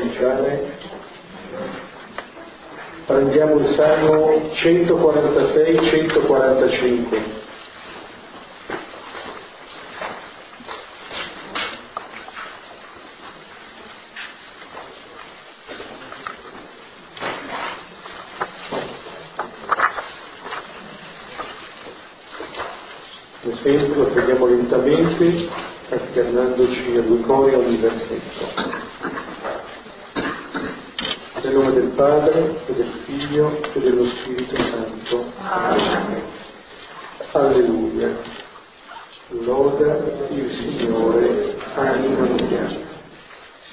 ufficiale, prendiamo il Salmo 146-145. L'esempio lo prendiamo lentamente, alternandoci a due cori a un versetto. Nel nome del Padre, e del Figlio, e dello Spirito Santo. Amen. Alleluia. Loda il Signore, anima mia.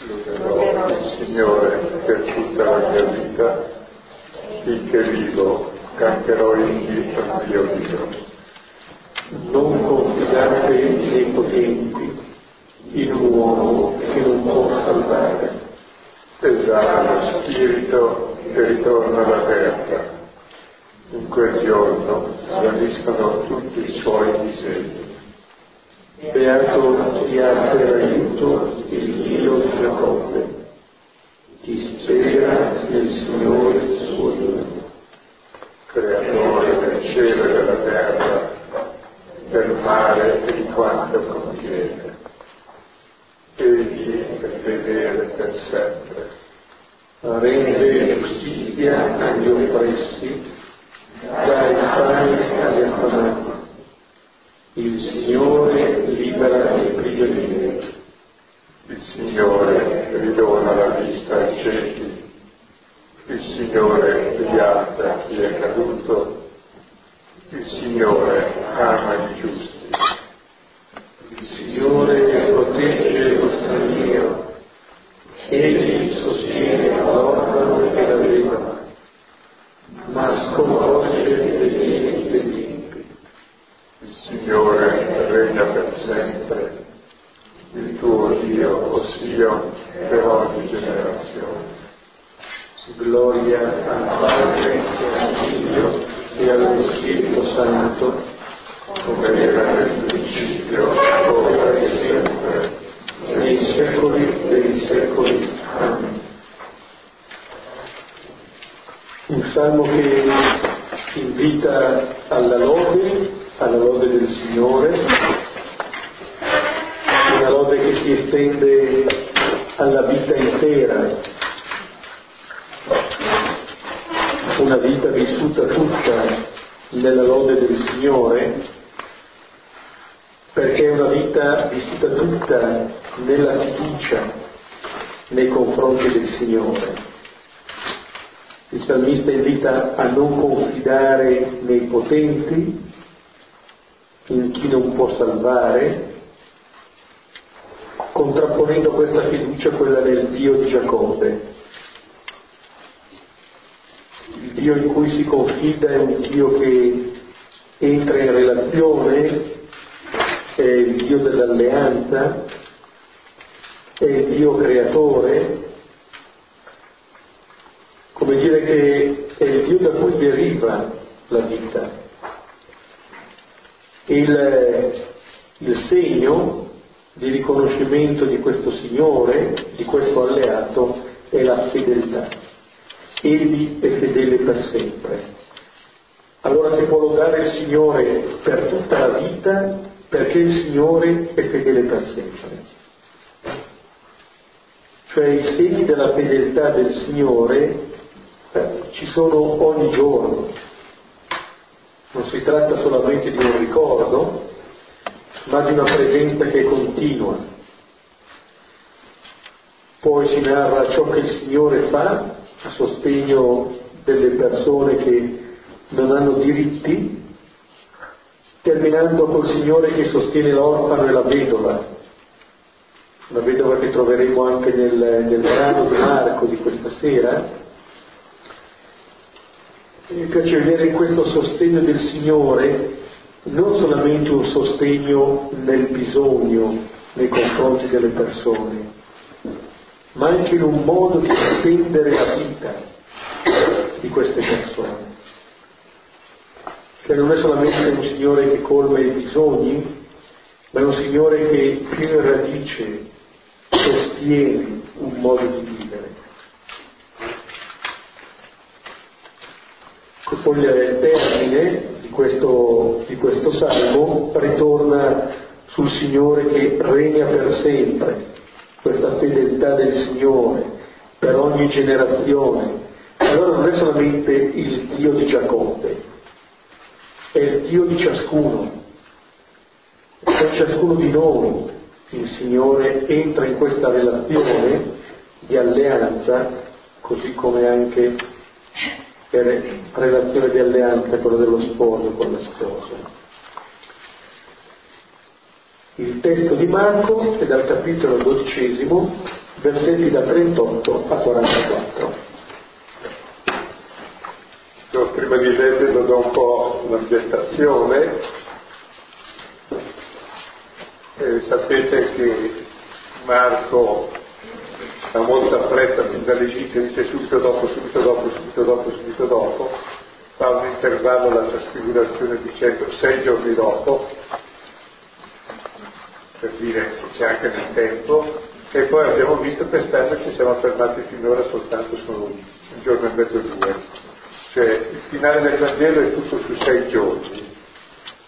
Loderò il Signore per tutta la mia vita, finché vivo, canterò infinito al mio Dio. Non confidate nei potenti, in un uomo che non può salvare. Esala lo spirito e ritorna alla terra. In quel giorno svaniscono tutti i suoi disegni. Beato chi ha per aiuto il Dio di Giacobbe, chi spera nel Signore suo Dio, creatore del cielo e della terra, del mare e di quanto contiene. Egli per vedere per sempre, rende giustizia agli oppressi, dai fame agli affamati. Il Signore libera i prigionieri. Il Signore ridona la vista ai ciechi. Il Signore rialza chi è caduto. Il Signore ama i giusti. Il Signore protegge lo straniero. Egli sostiene l'orfano e la vedova, ma sconvolge le piedi degli empi. Il Signore regna per sempre. Il tuo Dio, ossia, per ogni generazione. Gloria al Padre e al Figlio e allo Spirito Santo, come era nel principio, ora e sempre, nei secoli dei secoli. Amen. Un salmo che invita alla lode del Signore, una lode che si estende alla vita intera, una vita vissuta tutta nella lode del Signore, perché è una vita vissuta tutta nella fiducia nei confronti del Signore. Il salmista invita a non confidare nei potenti, in chi non può salvare, contrapponendo questa fiducia a quella del Dio di Giacobbe. Il Dio in cui si confida è un Dio che entra in relazione, è il Dio dell'alleanza, è il Dio creatore, come dire che è il Dio da cui deriva la vita. Il segno di riconoscimento di questo Signore, di questo alleato, è la fedeltà. Egli è fedele per sempre. Allora si può lodare il Signore per tutta la vita, perché il Signore è fedele per sempre. Cioè i segni della fedeltà del Signore ci sono ogni giorno. Non si tratta solamente di un ricordo, ma di una presenza che continua. Poi si narra ciò che il Signore fa a sostegno delle persone che non hanno diritti, terminando col Signore che sostiene l'orfano e la vedova che troveremo anche nel brano di Marco di questa sera. Mi piace vedere in questo sostegno del Signore non solamente un sostegno nel bisogno nei confronti delle persone, ma anche in un modo di difendere la vita di queste persone. Cioè non è solamente un Signore che colma i bisogni, ma è un Signore che più in radice sostiene un modo di vivere. cogliere il termine di questo salmo, ritorna sul Signore che regna per sempre, questa fedeltà del Signore per ogni generazione. Allora non è solamente il Dio di Giacobbe, è il Dio di ciascuno, per ciascuno di noi. Il Signore entra in questa relazione di alleanza, così come anche per relazione di alleanza quella dello sposo con la sposa. Il testo di Marco è dal capitolo 12, versetti da 38 a 44. Io prima di leggerlo do un po' un'ambientazione. Sapete che Marco ha molta fretta fin dall'inizio, dice subito dopo, fa un intervallo alla trasfigurazione dicendo 6 giorni dopo, per dire che c'è anche nel tempo, e poi abbiamo visto per strada che siamo fermati finora soltanto su un giorno e mezzo o due, cioè il finale del Vangelo è tutto su 6 giorni,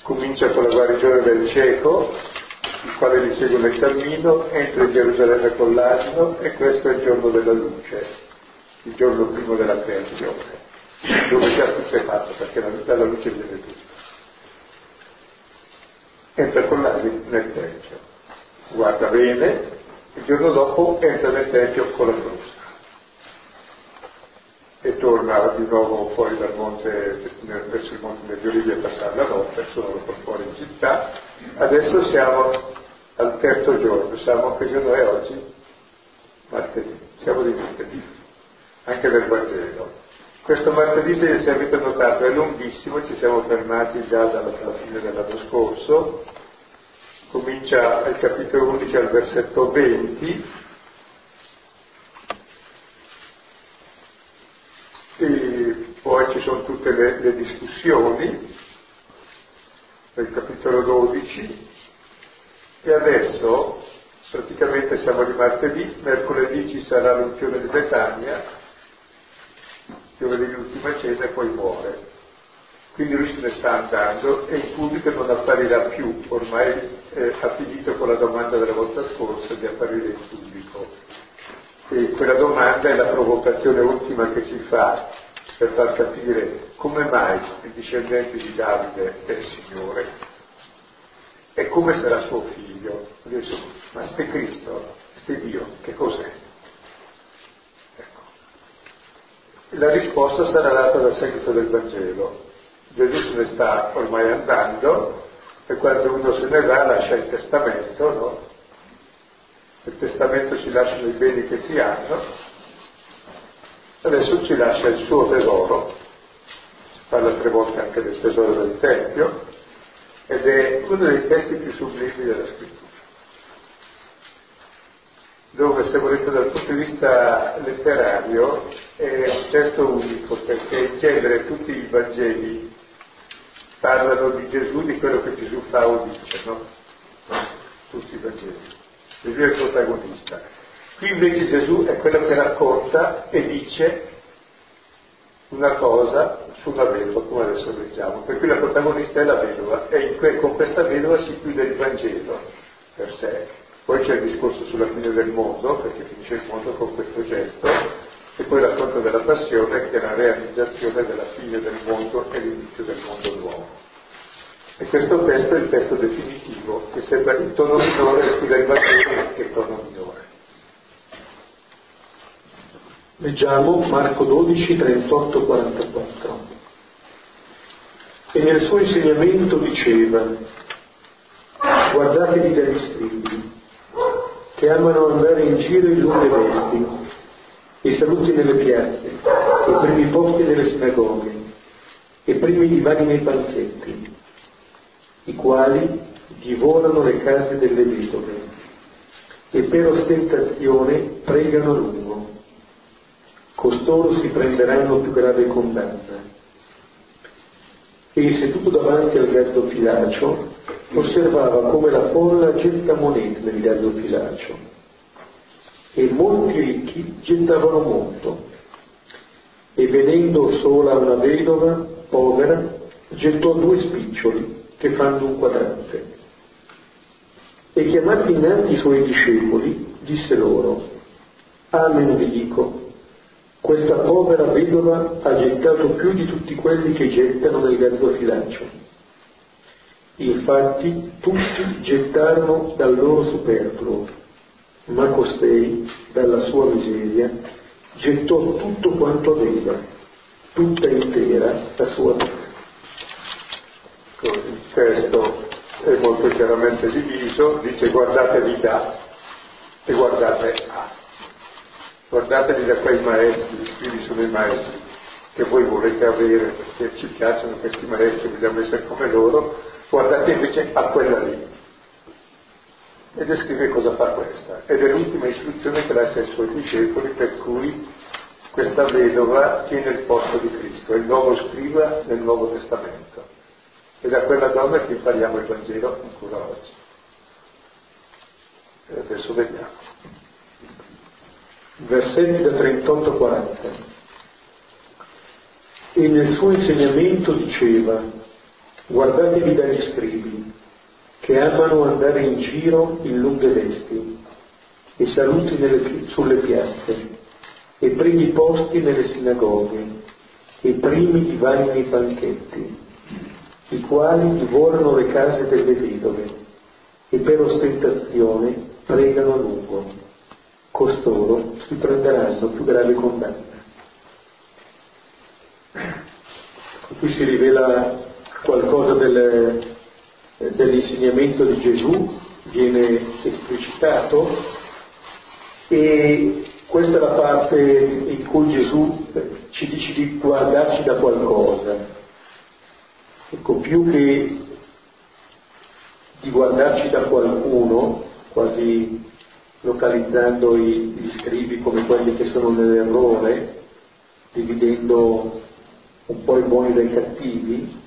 comincia con la guarigione del cieco, il quale gli segue nel cammino, entra in Gerusalemme con l'asino, e questo è il giorno della luce, il giorno primo della creazione, dove già tutto è fatto, perché dalla luce viene tutto. Entra con l'asino nel tempio, guarda bene, il giorno dopo entra nel tempio con la frusta e torna di nuovo fuori dal monte, verso il monte degli Olivi a passare la notte, sono fuori in città. Adesso siamo al 3° giorno, siamo, che giorno è oggi? Martedì, siamo di martedì, anche nel Vangelo. Questo martedì, se avete notato, è lunghissimo, ci siamo fermati già dalla fine dell'anno scorso. Comincia il capitolo 11 al versetto 20. E poi ci sono tutte le discussioni del capitolo 12, e adesso praticamente siamo di martedì, mercoledì ci sarà l'unzione di Betania, giovedì l'ultima cena, e poi muore. Quindi lui se ne sta andando e il pubblico non apparirà più, ormai ha finito con la domanda della volta scorsa di apparire in pubblico. E quella domanda è la provocazione ultima che ci fa per far capire come mai il discendente di Davide è il Signore e come sarà suo figlio. Adesso, ma ste Cristo, ste Dio, che cos'è? Ecco. La risposta sarà data dal seguito del Vangelo. Gesù se ne sta ormai andando, e quando uno se ne va lascia il testamento, no? Il testamento ci lascia i beni che si hanno, adesso ci lascia il suo tesoro, si parla 3 volte anche del tesoro del Tempio, ed è uno dei testi più sublimi della Scrittura, dove, se volete, dal punto di vista letterario è un testo unico, perché in genere tutti i Vangeli parlano di Gesù, di quello che Gesù fa o dice, no? Tutti i Vangeli. Gesù è il protagonista. Qui invece Gesù è quello che racconta e dice una cosa su una vedova, come adesso leggiamo. Per cui la protagonista è la vedova, e con questa vedova si chiude il Vangelo per sé. Poi c'è il discorso sulla fine del mondo, perché finisce il mondo con questo gesto, e poi racconta della passione, che è la realizzazione della fine del mondo e l'inizio del mondo nuovo. E questo testo è il testo definitivo, che sembra il tono minore, qui dai Vangeli che tono minore. Leggiamo Marco 12, 38, 44. E nel suo insegnamento diceva: guardatevi dagli scribi, che amano andare in giro in lunghe vesti, e saluti nelle piazze, e primi posti nelle sinagoghe, e primi divani nei banchetti, i quali divorano le case delle vedove e per ostentazione pregano a lungo. Costoro si prenderanno più grave condanna. E seduto davanti al Garzofilacio osservava come la folla getta monete nel Garzofilacio, e molti ricchi gettavano molto, e vedendo sola una vedova povera, gettò due spiccioli che fanno un quadrante. E chiamati innanzi i suoi discepoli, disse loro: Amen vi dico, questa povera vedova ha gettato più di tutti quelli che gettano nel garzofilaccio. Infatti tutti gettarono dal loro superfluo, ma costei, dalla sua miseria, gettò tutto quanto aveva, tutta intera la sua vita. Il testo è molto chiaramente diviso, dice: guardatevi da e guardate a. Guardatevi da quei maestri, i scrivi sono i maestri che voi volete avere, perché ci piacciono questi maestri, vogliamo essere come loro. Guardate invece a quella lì. E descrive cosa fa questa. Ed è l'ultima istruzione che lascia ai suoi discepoli, per cui questa vedova tiene il posto di Cristo, è il nuovo scriva nel Nuovo Testamento. E da quella donna che impariamo il Vangelo ancora oggi. E adesso vediamo. Versetti da 38 a 40. E nel suo insegnamento diceva: guardatevi dagli scribi, che amano andare in giro in lunghe vesti, e saluti sulle piazze, e primi posti nelle sinagoghe, e primi divani nei banchetti, i quali divorano le case delle vedove, e per ostentazione pregano a lungo. Costoro si prenderanno più grave condanna. Qui si rivela qualcosa dell'insegnamento di Gesù, viene esplicitato, e questa è la parte in cui Gesù ci dice di guardarci da qualcosa. Ecco, più che di guardarci da qualcuno, quasi localizzando gli scribi come quelli che sono nell'errore, dividendo un po' i buoni dai cattivi.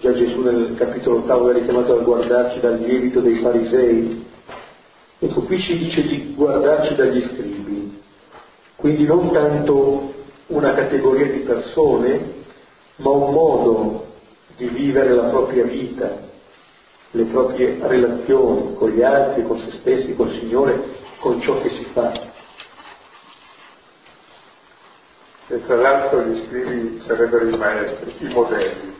Già Gesù nel capitolo 8 era chiamato a guardarci dal lievito dei farisei. Ecco, qui ci dice di guardarci dagli scribi, quindi non tanto una categoria di persone, ma un modo di vivere la propria vita, le proprie relazioni con gli altri, con se stessi, col Signore, con ciò che si fa. E tra l'altro gli scrivi sarebbero i maestri, i modelli,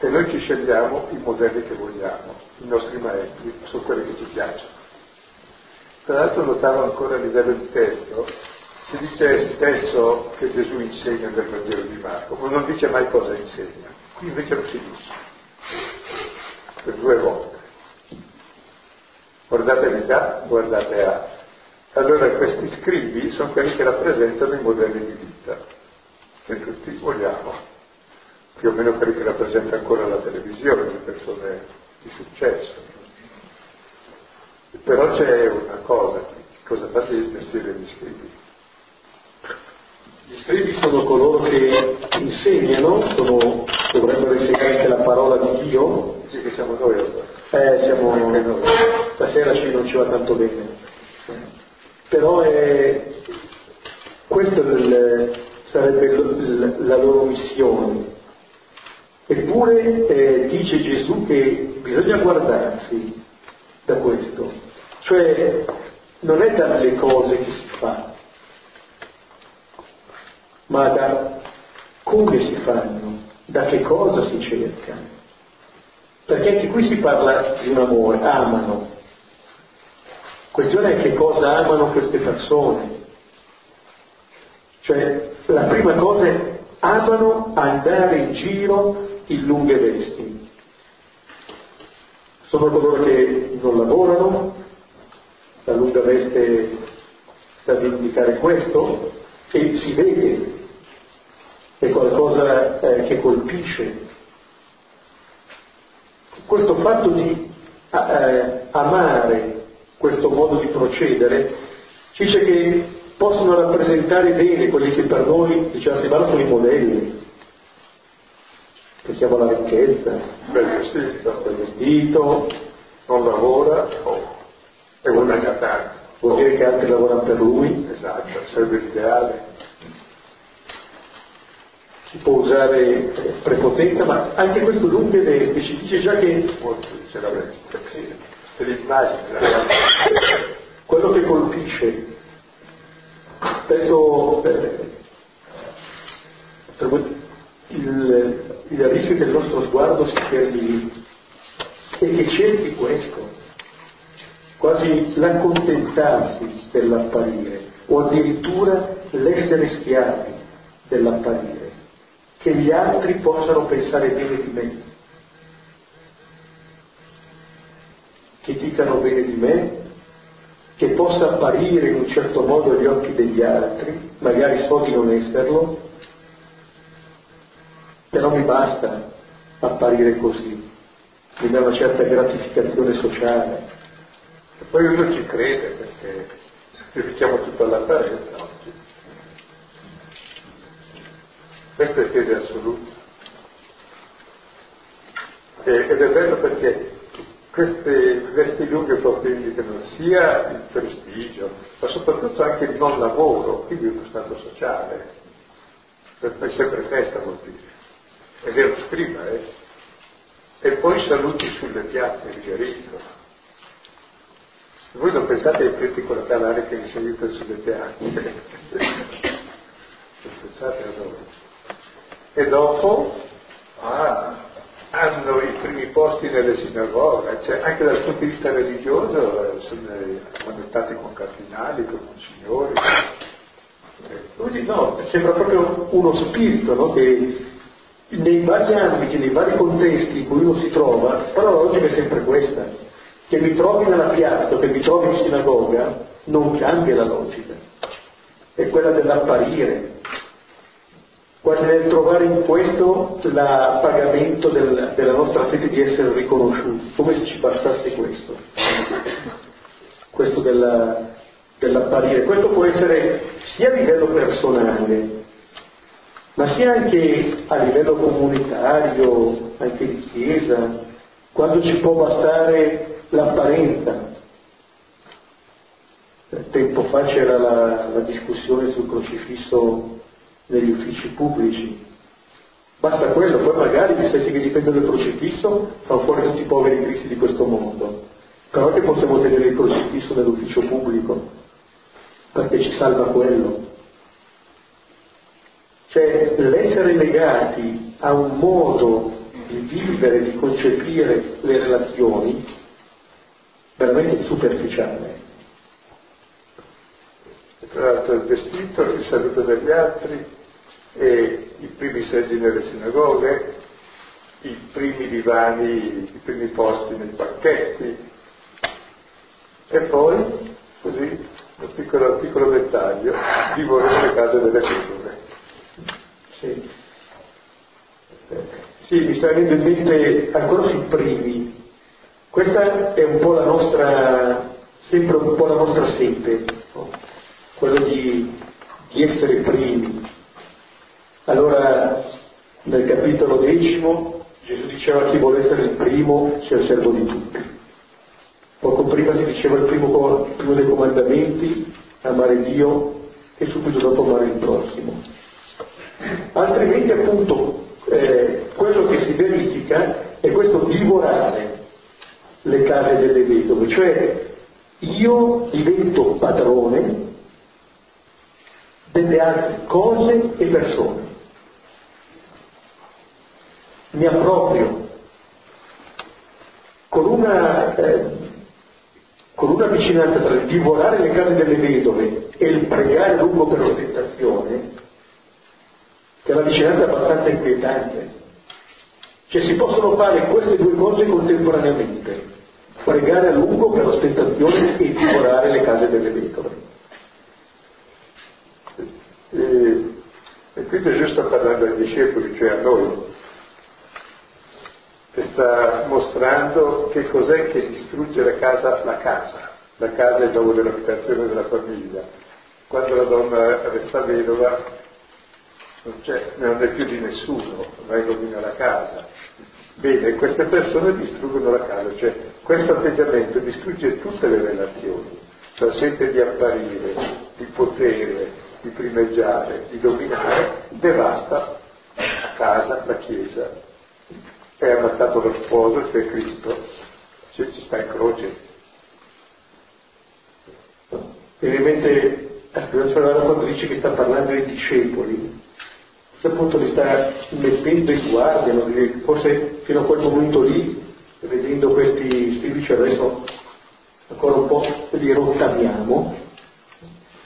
e noi ci scegliamo i modelli che vogliamo, i nostri maestri sono quelli che ci piacciono. Tra l'altro notavo ancora a livello di testo, si dice spesso che Gesù insegna nel Vangelo di Marco, ma non dice mai cosa insegna, qui invece lo si dice. Per due volte. Guardatevi da, guardate a. Allora questi scribi sono quelli che rappresentano i modelli di vita che tutti vogliamo, più o meno quelli che rappresenta ancora la televisione, le persone di successo. Però c'è una cosa fate il mestiere degli scribi? Gli scribi sono coloro che insegnano, dovrebbero insegnare anche la parola di Dio. Sì, che siamo noi. Siamo anche noi. Stasera non ci va tanto bene. Però questo sarebbe la loro missione. Eppure dice Gesù che bisogna guardarsi da questo. Cioè, non è dalle cose che si fa, ma da come si fanno, da che cosa si cerca. Perché anche qui si parla di un amore, amano. Questione è che cosa amano queste persone. Cioè, la prima cosa è: amano andare in giro in lunghe vesti. Sono coloro che non lavorano, la lunga veste sta ad indicare questo, e si vede. È qualcosa che colpisce. Questo fatto di amare questo modo di procedere dice che possono rappresentare bene quelli che per noi, diciamo, si vanno, sono i modelli. Pensiamo alla ricchezza, bel vestito, non lavora, e guadagna tanto. Vuol dire che altri lavorano per lui, esatto, sarebbe l'ideale. si può usare prepotenza, ma anche questo dunque ci dice già che quello che colpisce spesso il rischio che il nostro sguardo si fermi lì e che cerchi questo, quasi l'accontentarsi dell'apparire o addirittura l'essere schiavi dell'apparire, che gli altri possano pensare bene di me, che dicano bene di me, che possa apparire in un certo modo agli occhi degli altri, magari so di non esserlo, però mi basta apparire così, mi dà una certa gratificazione sociale. E poi uno ci crede, perché sacrifichiamo tutto all'apparenza oggi. Questa è fede assoluta. Ed è bello perché questi lunghi proprio indicano sia il prestigio, ma soprattutto anche il non lavoro, quindi uno stato sociale. Per me è sempre festa, vuol dire. È vero, prima, E poi saluti sulle piazze di Gerico. Voi non pensate ai preti collaterali che vi salutano sulle piazze. Non pensate a loro. E dopo, hanno i primi posti nelle sinagoghe, cioè anche dal punto di vista religioso sono connettate con cardinali, con monsignori. Quindi no, sembra proprio uno spirito, no? Che nei vari ambiti, nei vari contesti in cui uno si trova, però la logica è sempre questa, che mi trovi nella piazza, che mi trovi in sinagoga, non cambia la logica, è quella dell'apparire, quasi nel trovare in questo il pagamento della nostra sete di essere riconosciuti, come se ci bastasse questo dell'apparire. Questo può essere sia a livello personale, ma sia anche a livello comunitario, anche di chiesa, quando ci può bastare l'apparenza. Tempo fa c'era la discussione sul crocifisso negli uffici pubblici. Basta quello, poi magari dicessi che dipende dal crocifisso, fa fuori tutti i poveri cristi di questo mondo. Però che possiamo tenere il crocifisso nell'ufficio pubblico, perché ci salva quello. Cioè l'essere legati a un modo di vivere, di concepire le relazioni, veramente superficiale. Tra l'altro il vestito, il saluto degli altri, e i primi seggi nelle sinagoghe, i primi divani, i primi posti nei banchetti. E poi, così, un piccolo dettaglio, divorare le case delle figure. Sì. Sì, mi sta venendo in mente ancora sui primi. Questa è un po' la nostra, sempre un po' la nostra sete, no? Quello di essere primi. Allora, nel capitolo 10, Gesù diceva: chi vuole essere il primo sia servo di tutti. Poco prima si diceva il primo dei comandamenti, amare Dio, e subito dopo amare il prossimo. Altrimenti appunto quello che si verifica è questo divorare le case delle vedove, cioè io divento padrone delle altre cose e persone, mi approprio con una vicinanza tra il divorare le case delle vedove e il pregare lungo per ostentazione, che è una vicinanza abbastanza inquietante. Cioè si possono fare queste due cose contemporaneamente, pregare a lungo per ostentazione e divorare le case delle vedove. E qui Gesù sta parlando ai discepoli, cioè a noi, e sta mostrando che cos'è che distrugge la casa è il luogo dell'abitazione della famiglia. Quando la donna resta vedova non è più di nessuno, ormai domina la casa. Bene, queste persone distruggono la casa, cioè questo atteggiamento distrugge tutte le relazioni, la sete di apparire, di potere, di primeggiare, di dominare, devasta casa, la Chiesa, è abbracciato lo sposo, cioè Cristo, cioè ci sta in croce. Ovviamente la spiegazione quando dice che sta parlando ai discepoli, appunto li sta mettendo in guardia, forse fino a quel momento lì, vedendo questi spiriti adesso ancora un po' li rottamiamo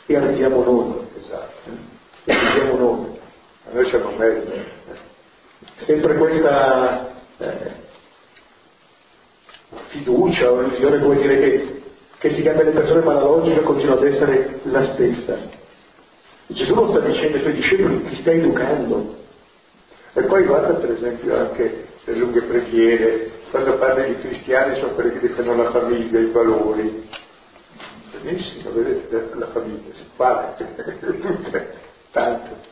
e arriviamo noi, esatto, e arriviamo noi, a noi c'è un merito. Sempre questa fiducia o illusione, come dire, che si cambia le persone, ma la logica continua ad essere la stessa. Gesù non sta dicendo ai suoi discepoli, ti sta educando. E poi guarda per esempio anche le lunghe preghiere, quando parla di cristiani sono quelli che difendono la famiglia, i valori. Benissimo, vedete, la famiglia si parla, tutte, tante.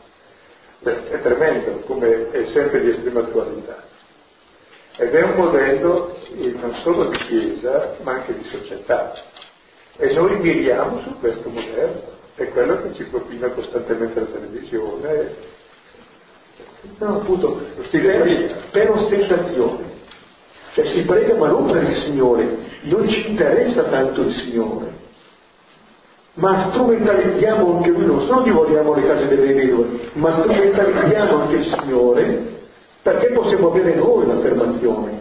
È tremendo, come è sempre di estrema attualità. Ed è un modello non solo di chiesa, ma anche di società. E noi miriamo su questo modello. È quello che ci propina costantemente la televisione, no, appunto, per ostentazione, cioè si prega ma non per il Signore, non ci interessa tanto il Signore, ma strumentalizziamo anche Lui, non solo divoriamo le case delle vedove, ma strumentalizziamo anche il Signore perché possiamo avere noi l'affermazione,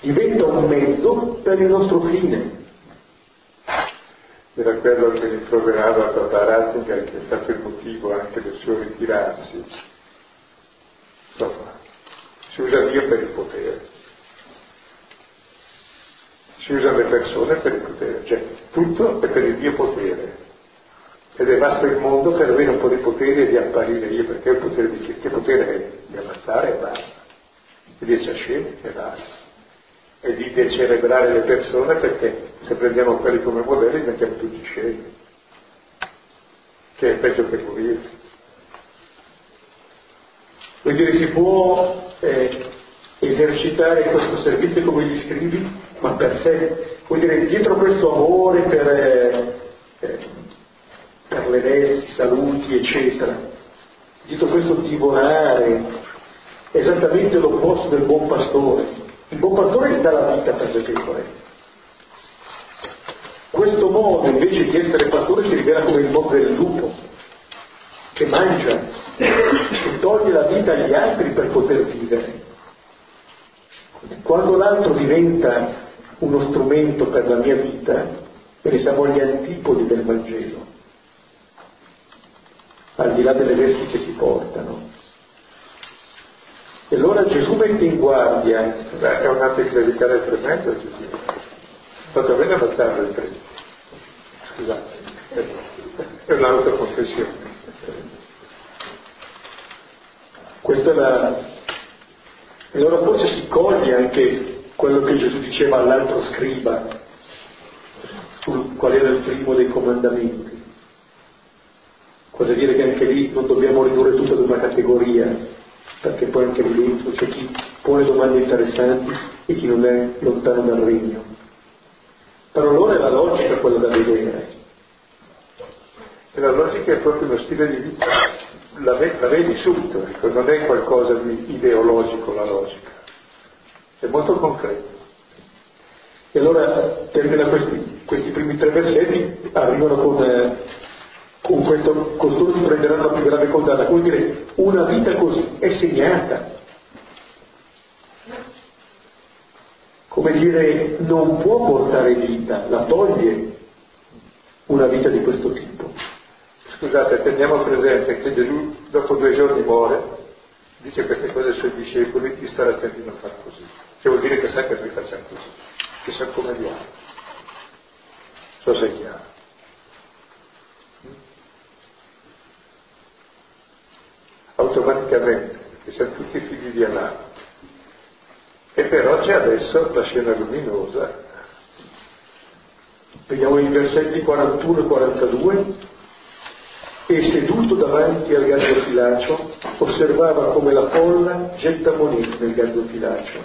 diventa un mezzo per il nostro fine. Era quello che riproverava Papa Ratzinger, che è stato il motivo anche del suo ritirarsi. Insomma, si usa Dio per il potere, si usano le persone per il potere, cioè tutto è per il Dio potere, ed è vasto il mondo per avere un po' di potere e di apparire io, perché il potere di chi? Che potere è? Di ammazzare e basta, e di essere scemi e basta, e di decelebrare le persone, perché se prendiamo quelli come modelli mettiamo tutti scemi, che è peggio che morire. Vuol dire, si può esercitare questo servizio come gli scrivi, ma per sé, vuol dire, dietro questo amore per le vesti, saluti, eccetera, dietro questo divorare, esattamente l'opposto del buon pastore. Il buon pastore gli dà la vita per le pecore. Questo modo invece di essere pastore si rivela come il modo del lupo, che mangia, che toglie la vita agli altri per poter vivere. Quando l'altro diventa uno strumento per la mia vita, ne siamo gli antipodi del Vangelo, al di là delle vesti che si portano. E allora Gesù mette in guardia, è un atto clericale tremendo Gesù, fatto bene a passare il prete, scusate, è un'autoconfessione. Questa è la... E allora forse si coglie anche quello che Gesù diceva all'altro scriba, sul qual era il primo dei comandamenti, quasi dire che anche lì non dobbiamo ridurre tutto ad una categoria, perché poi anche lì dentro c'è chi pone domande interessanti e chi non è lontano dal regno. Però allora è la logica quella da vedere. E la logica è proprio uno stile di vita, la vedi subito, ecco, non è qualcosa di ideologico la logica, è molto concreto. E allora termina questi primi tre versetti, arrivano con questo costoro si prenderà la più grave condanna, vuol dire una vita così è segnata, come dire non può portare vita, la toglie una vita di questo tipo. Scusate, teniamo presente che Gesù dopo 2 giorni muore, dice queste cose ai suoi discepoli, di stare attenti a non far così, cioè vuol dire che sa che noi facciamo così, che sa come andiamo, so se è chiaro. Automaticamente, perché siamo tutti figli di Adamo. E però c'è adesso la scena luminosa. Vediamo i versetti 41 e 42. E seduto davanti al gazofilacio osservava come la folla getta monete nel gazofilacio,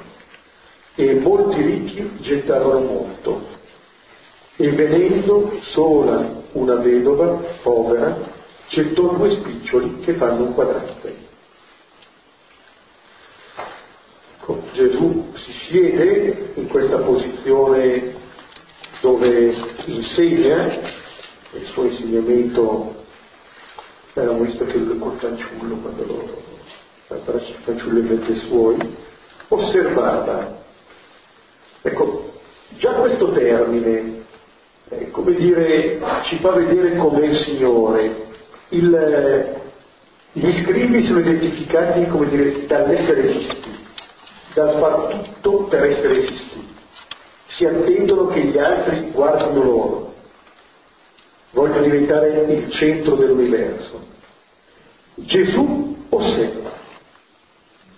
e molti ricchi gettavano molto. E venendo sola una vedova povera gettò 2 spiccioli che fanno un quadrante. Gesù si siede in questa posizione dove insegna, il suo insegnamento era questo che lui col fanciullo, quando lo abbraccia il fanciullo in mezzo ai suoi, osservava. Ecco, già questo termine, come dire, ci fa vedere com'è il Signore. Gli scribi sono identificati, come dire, dall'essere visti, dal far tutto per essere visti. Si attendono che gli altri guardino loro, vogliono diventare il centro dell'universo. Gesù osserva,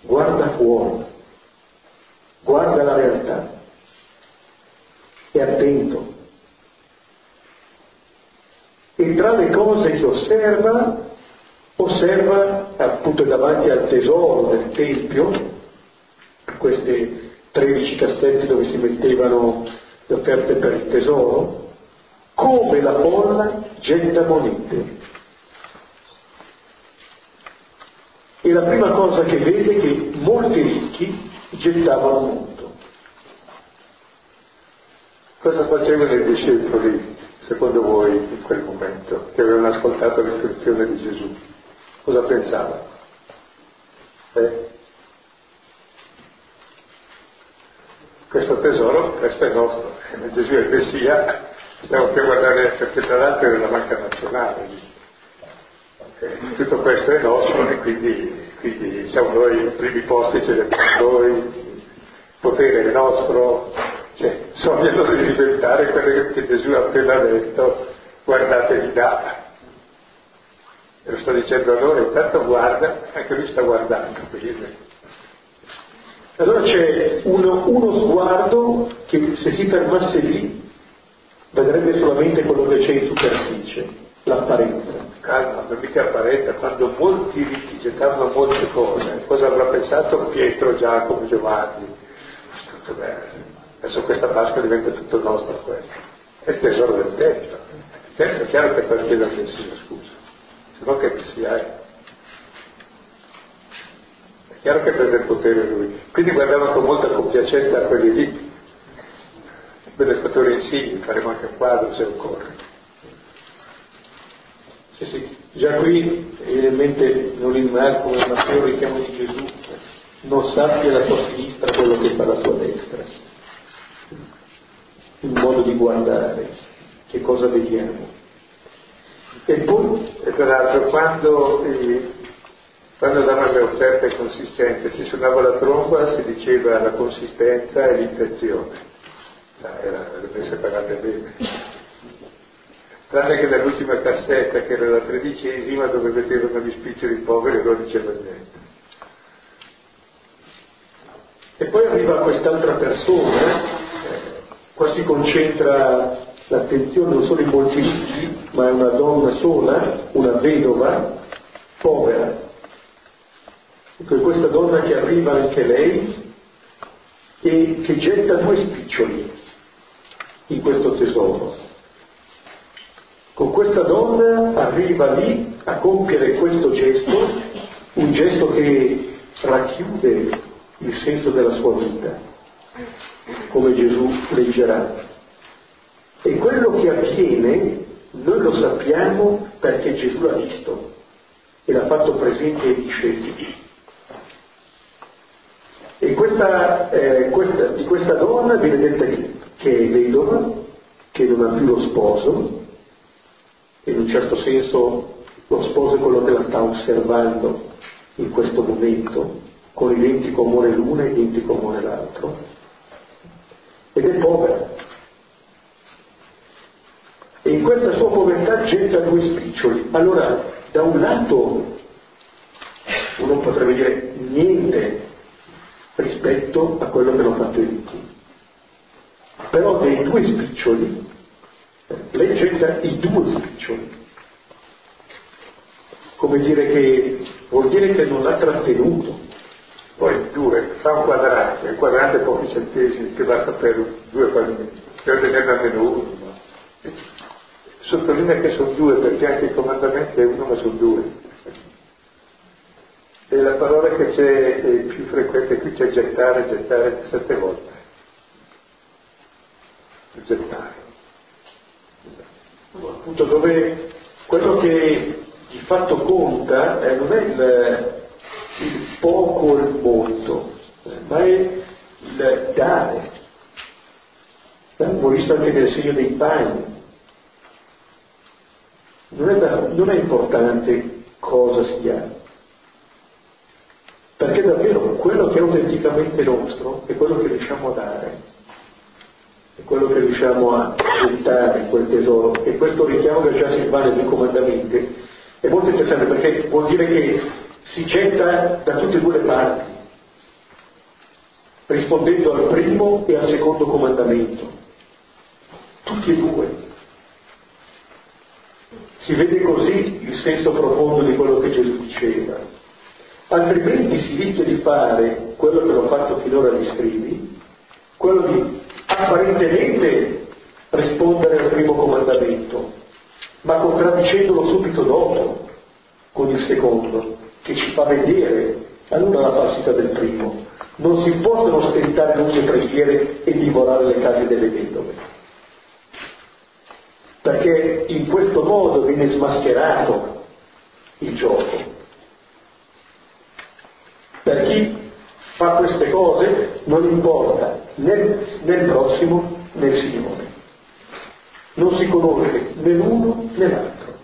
guarda fuori, guarda la realtà, è attento. E tra le cose che osserva appunto davanti al tesoro del Tempio, queste 13 cassetti dove si mettevano le offerte per il tesoro, come la bolla getta monete. E la prima cosa che vede è che molti ricchi gettavano molto. Cosa facevano i discepoli, secondo voi, in quel momento, che avevano ascoltato l'istruzione di Gesù? Cosa pensavano? Questo tesoro, questo è nostro, Gesù è il Messia, stiamo più a guardare perché tra l'altro è una banca nazionale, tutto questo è nostro e quindi siamo noi i primi posti, ce li abbiamo noi, il potere è nostro, cioè sognano di diventare quello che Gesù ha appena detto, guardatevi là. E lo sto dicendo a loro, intanto guarda, anche lui sta guardando, quindi. Allora c'è uno sguardo che se si fermasse lì vedrebbe solamente quello che c'è in superficie, l'apparenza. Calma, non mica apparenza, quando molti ricchi gettavano molte cose, cosa avrà pensato Pietro, Giacomo, Giovanni? Tutto bello. Adesso questa Pasqua diventa tutto nostro questo. È il tesoro del Tempio. Il Tempio è chiaro che è per chiedere al Signore scusa, se no che si ha. Chiaro che prende il potere lui, quindi guardava con molta compiacenza a quelli lì, quello fattore insigni, faremo anche un quadro se occorre. Sì, già qui evidentemente non rimarco come Matteo richiamo di Gesù, non sappia la sua sinistra quello che fa la sua destra, il modo di guardare, che cosa vediamo. E poi, tra l'altro, quando davano le offerte consistenti, si suonava la tromba, si diceva la consistenza e l'infezione. Le messe pagate bene. Tranne che dall'ultima cassetta, che era la 13ª, dove vedevano gli spiccioli poveri e lo diceva niente. E poi arriva quest'altra persona, qua si concentra l'attenzione non solo in molti ricchi, ma è una donna sola, una vedova, povera. Per questa donna che arriva anche lei e che getta 2 spiccioli in questo tesoro. Con questa donna arriva lì a compiere questo gesto, un gesto che racchiude il senso della sua vita, come Gesù leggerà. E quello che avviene noi lo sappiamo perché Gesù l'ha visto e l'ha fatto presente ai discepoli. E di questa donna viene detta che è vedova, che non ha più lo sposo, e in un certo senso lo sposo è quello che la sta osservando in questo momento, con identico amore l'una e identico amore l'altro, ed è povera. E in questa sua povertà getta 2 spiccioli. Allora, da un lato, uno potrebbe dire niente rispetto a quello che hanno fatto i ricchi, però dei 2 spiccioli lei getta i 2 spiccioli, come dire che vuol dire che non l'ha trattenuto. Poi 2 fa un quadrato, il quadrato è pochi centesimi che basta per 2 quadretti, per tenerne almeno uno. Sottolinea che sono 2 perché anche il comandamento è uno ma sono 2. è la parola che c'è più frequente qui, c'è gettare 7 volte. Gettare. Appunto dove quello che di fatto conta non è il poco o il molto, ma è il dare. L'abbiamo visto anche nel segno dei pani. Non è importante cosa si ha, perché davvero quello che è autenticamente nostro è quello che riusciamo a dare, è quello che riusciamo a gettare quel tesoro. E questo richiamo che già si vale nei comandamenti è molto interessante, perché vuol dire che si getta da tutte e due le parti, rispondendo al primo e al secondo comandamento, tutti e due. Si vede così il senso profondo di quello che Gesù diceva. Altrimenti si rischia di fare quello che hanno fatto finora gli scrivi, quello di apparentemente rispondere al primo comandamento, ma contraddicendolo subito dopo con il secondo, che ci fa vedere allora la falsità del primo. Non si possono stentare luci preghiere e divorare le case delle vedove, perché in questo modo viene smascherato il gioco. Per chi fa queste cose non importa né il prossimo né il Signore, non si conosce né l'uno né l'altro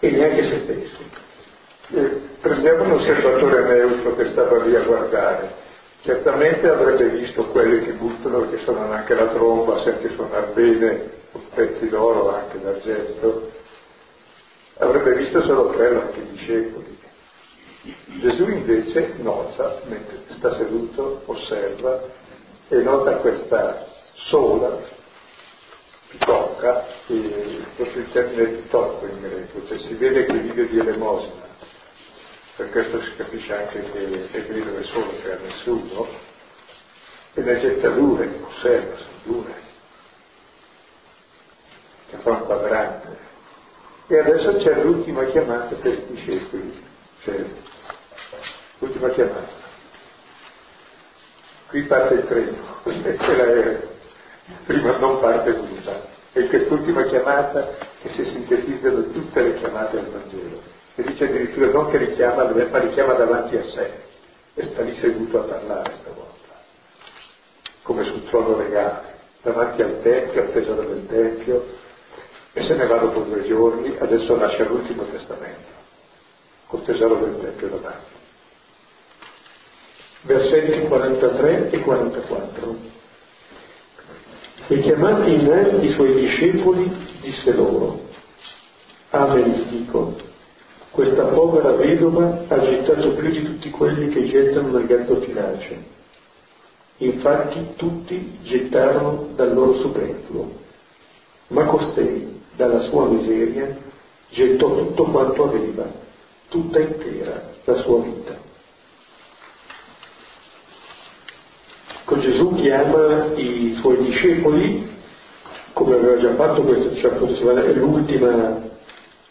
e neanche se stesso. Prendiamo un osservatore neutro che stava lì a guardare. Certamente avrebbe visto quelli che buttano e che suonano anche la tromba, senti suonare bene, pezzi d'oro anche d'argento, avrebbe visto solo quello, anche i discepoli. Gesù invece nota, mentre sta seduto, osserva e nota questa sola pitocca, proprio il termine pitocco in greco, cioè si vede che vive di elemosina. Per questo si capisce anche che gridano solo, cioè a nessuno, e le gettature, osserva, sono dure, che fa un quadrante. E adesso c'è l'ultima chiamata per i discepoli, cioè l'ultima chiamata. Qui parte il treno, prima non parte nulla, e quest'ultima chiamata che si sintetizzano tutte le chiamate al Vangelo. E dice addirittura non che richiama, ma richiama davanti a sé, e sta lì seduto a parlare stavolta, come sul trono regale, davanti al Tempio, al tesoro del Tempio, e se ne va dopo 2 giorni, adesso lascia l'ultimo testamento, col tesoro del Tempio davanti. Versetti 43 e 44. E chiamati innanzi i suoi discepoli, disse loro: Amen vi dico, questa povera vedova ha gettato più di tutti quelli che gettano nel gattofilaceo. Infatti tutti gettarono dal loro superfluo, ma costei, dalla sua miseria, gettò tutto quanto aveva, tutta intera la sua vita. Con Gesù chiama i suoi discepoli, come aveva già fatto questo, cioè appunto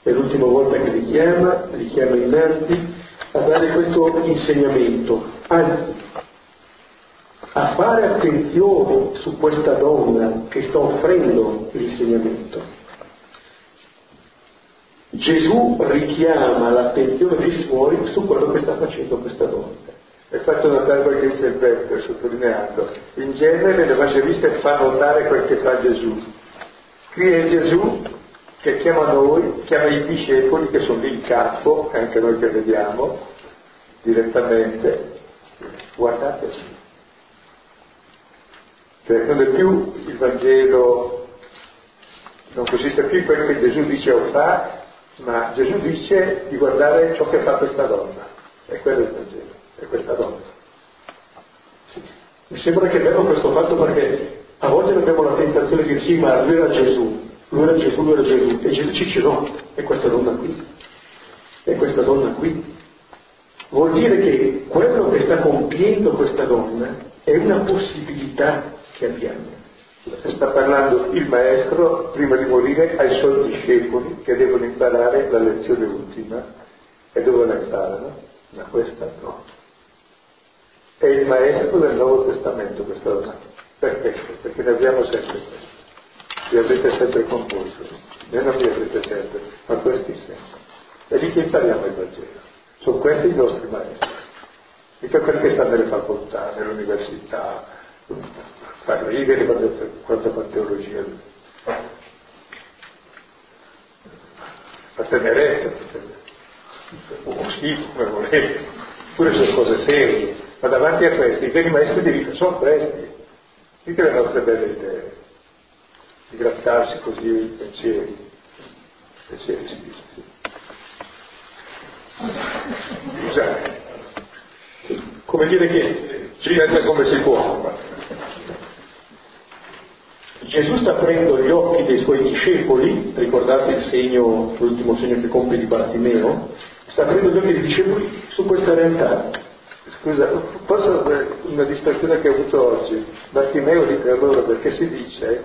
è l'ultima volta che li chiama innanzi a dare questo insegnamento, anzi a fare attenzione su questa donna che sta offrendo l'insegnamento. Gesù richiama l'attenzione dei suoi su quello che sta facendo questa donna. È fatto notare quello che dice il Berto, sottolineando. In genere l'evangelista fa notare quel che fa Gesù. Qui è Gesù che chiama noi, chiama i discepoli che sono lì in campo, anche noi che vediamo direttamente, guardateci. Cioè non è più il Vangelo, non consiste più in quel che Gesù dice o fa, ma Gesù dice di guardare ciò che fa questa donna. E quello è il Vangelo, è questa donna. Sì. Mi sembra che è bello questo fatto, perché a volte abbiamo la tentazione di dire sì, ma lui era Gesù. Lui era Gesù, e Gesù ci no, è questa donna qui. Vuol dire che quello che sta compiendo questa donna è una possibilità che abbiamo. Sta parlando il Maestro, prima di morire, ai suoi discepoli che devono imparare la lezione ultima e devono imparare da questa cosa. È il maestro del Nuovo Testamento questa donna, perfetto, perché ne abbiamo sempre questo. Vi avrete sempre con voi, noi non vi avrete sempre, ma questi sempre. E lì che impariamo il Vangelo. Sono questi i nostri maestri. Mica perché sta nelle facoltà, nell'università, fa ridere quanto fa teologia. La tenerezza, o sì, come volete, pure sono cose serie, ma davanti a questi, i veri maestri di vita sono questi. Mica le nostre belle idee, di grattarsi così i pensieri. Pensieri si dice, sì. Scusate. Come dire che si pensa come si può. Gesù sta aprendo gli occhi dei suoi discepoli, ricordate il segno, l'ultimo segno che compie di Bartimeo, sta aprendo gli occhi dei discepoli su questa realtà. Scusa, posso una distrazione che ho avuto oggi? Bartimeo dice allora perché si dice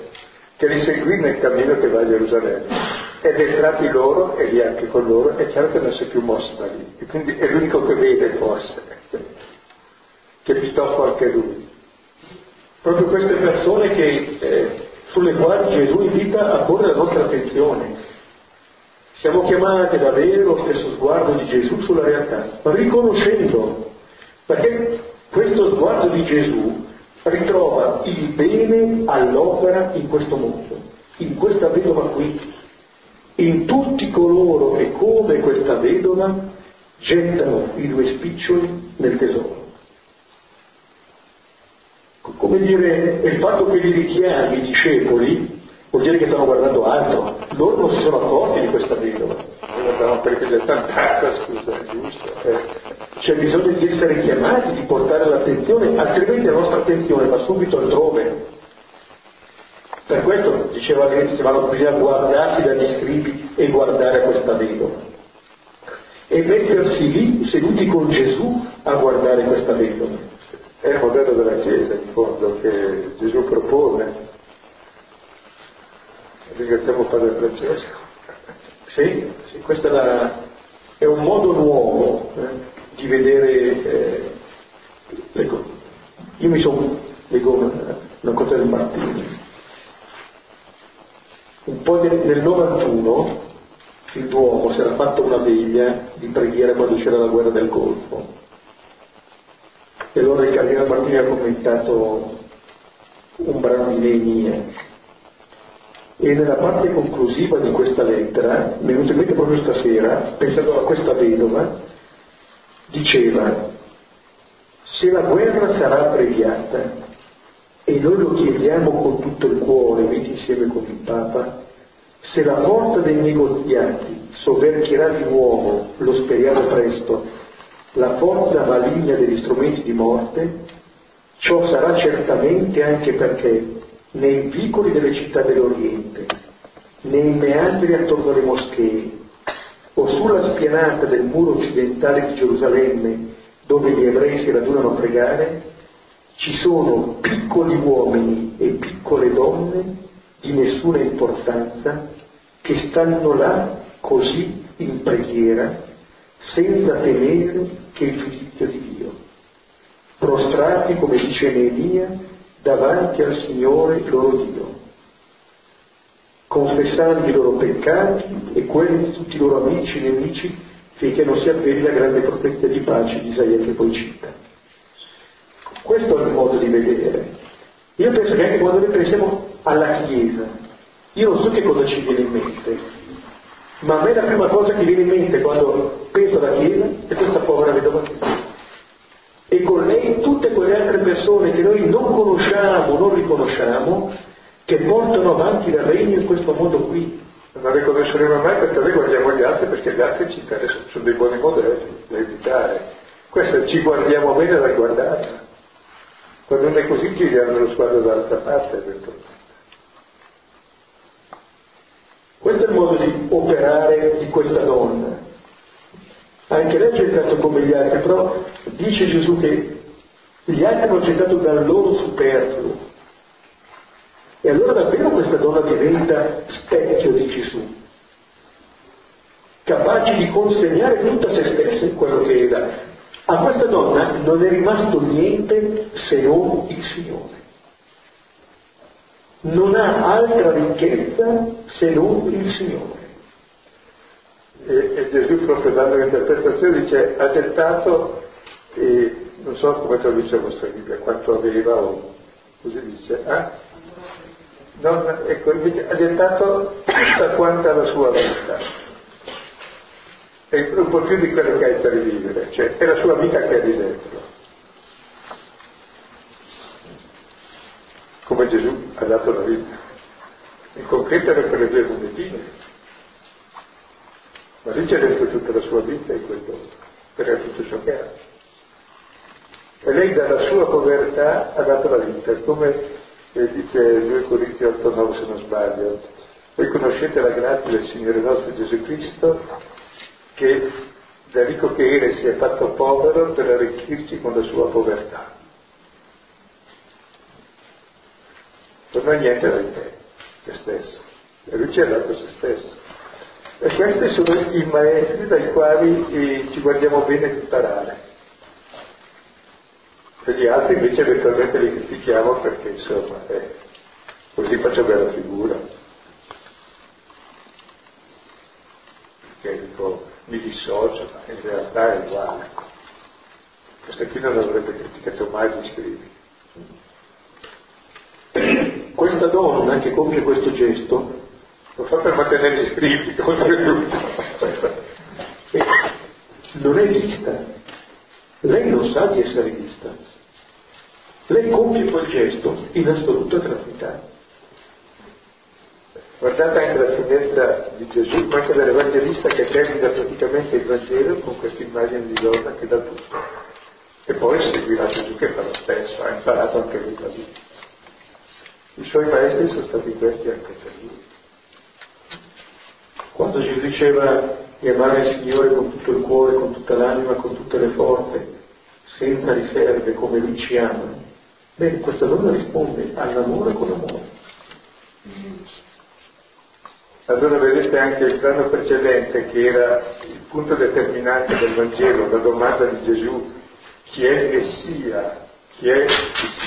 che li seguì nel cammino che va a Gerusalemme ed è tra di loro e lì anche con loro e certo non si è più mosso da lì e quindi è l'unico che vede forse che pitoffo anche lui proprio queste persone che, sulle quali Gesù invita a porre la nostra attenzione. Siamo chiamati ad avere lo stesso sguardo di Gesù sulla realtà, riconoscendo, perché questo sguardo di Gesù ritrova il bene all'opera in questo mondo, in questa vedova qui, in tutti coloro che come questa vedova gettano i due spiccioli nel tesoro. Come dire, il fatto che li richiami i discepoli vuol dire che stanno guardando altro, loro non si sono accorti di questa vedova, perché c'è tanta scusa, è giusto, c'è bisogno di essere chiamati, di portare l'attenzione, altrimenti la nostra attenzione va subito altrove. Per questo diceva Grinzi, bisogna guardarsi dagli scribi e guardare questa vedova e mettersi lì seduti con Gesù a guardare questa vedova. È il modello della Chiesa, in fondo, che Gesù propone. Ringraziamo Padre Francesco. Sì, sì, questo è un modo nuovo di vedere le cose. Io mi sono, leggo una cosa del Martini, un po' nel 91 il Duomo si era fatto una veglia di preghiera quando c'era la guerra del Golfo. E allora il Cardinale Martini ha commentato un brano di Neemia e nella parte conclusiva di questa lettera, mi è venuto in mente proprio stasera, pensando a questa vedova, diceva: se la guerra sarà abbreviata, e noi lo chiediamo con tutto il cuore, uniti insieme con il Papa, se la porta dei negoziati soverchierà di nuovo, lo speriamo presto, la forza maligna degli strumenti di morte, ciò sarà certamente anche perché nei vicoli delle città dell'Oriente, nei meandri attorno alle moschee o sulla spianata del muro occidentale di Gerusalemme dove gli ebrei si radunano a pregare, ci sono piccoli uomini e piccole donne di nessuna importanza che stanno là così in preghiera senza temere che il giudizio di Dio, prostrati come dice Neemia davanti al Signore loro Dio, confessando i loro peccati e quelli di tutti i loro amici e nemici, finché non si avveri la grande profezia di pace di Isaia che poi cita. Questo è il modo di vedere. Io penso che anche quando noi pensiamo alla Chiesa, io non so che cosa ci viene in mente, ma a me la prima cosa che viene in mente quando penso alla Chiesa è questa povera vedova e con lei tutte quelle altre persone che noi non conosciamo, non riconosciamo, che portano avanti il regno in questo mondo qui. Non riconosceremo mai perché noi guardiamo gli altri, perché gli altri ci interessano, sono dei buoni modelli da evitare. Questo ci guardiamo bene da guardare. Quando non è così giriamo lo sguardo dall'altra parte eventualmente. Questo è il modo di operare di questa donna. Anche lei ha gettato come gli altri, però dice Gesù che gli altri hanno gettato dal loro superfluo. E allora davvero questa donna diventa specchio di Gesù, capaci di consegnare tutta se stessa in quello che era. A questa donna non è rimasto niente se non il Signore. Non ha altra ricchezza se non il Signore. E Gesù, proprio dando l'interpretazione, dice, ha gettato, non so come traduce la vostra Bibbia, quanto aveva o così dice, ecco, invece ha gettato tutta quanta la sua vita. È un po' più di quello che hai per vivere, cioè è la sua vita che è di dentro. Come Gesù ha dato la vita, in concreto era per le due monetine, ma lì c'è dentro tutta la sua vita in quel mondo, per tutto ciò che ha. E lei dalla sua povertà ha dato la vita, come dice 2 Corinzi 8:9 se non sbaglio, voi conoscete la grazia del Signore nostro Gesù Cristo, che da ricco che era si è fatto povero per arricchirci con la sua povertà. Non ha niente da te, te stesso. E lui ci ha dato se stesso. E questi sono i maestri dai quali ci guardiamo bene di imparare. E gli altri invece eventualmente li critichiamo perché insomma, così faccio bella figura. Perché dico, mi dissocio, ma in realtà è uguale. Questo qui non avrebbe criticato mai gli scrivi. Questa donna che compie questo gesto lo fa per mantenere gli scrivi, oltretutto. Non è vista. Lei non sa di essere vista. Lei compie quel gesto in assoluta tranquillità. Guardate anche la finezza di Gesù, ma anche dell'Evangelista che termina praticamente il Vangelo con questa immagine di donna che dà tutto. E poi seguirà Gesù che fa lo stesso, ha imparato anche lui la vita. I suoi maestri sono stati questi anche per lui. Quando Gesù diceva di amare il Signore con tutto il cuore, con tutta l'anima, con tutte le forze, senza riserve, come lui ci ama, beh, questa donna risponde all'amore con amore. Allora vedete anche il brano precedente che era il punto determinante del Vangelo, la domanda di Gesù, chi è il Messia, chi è il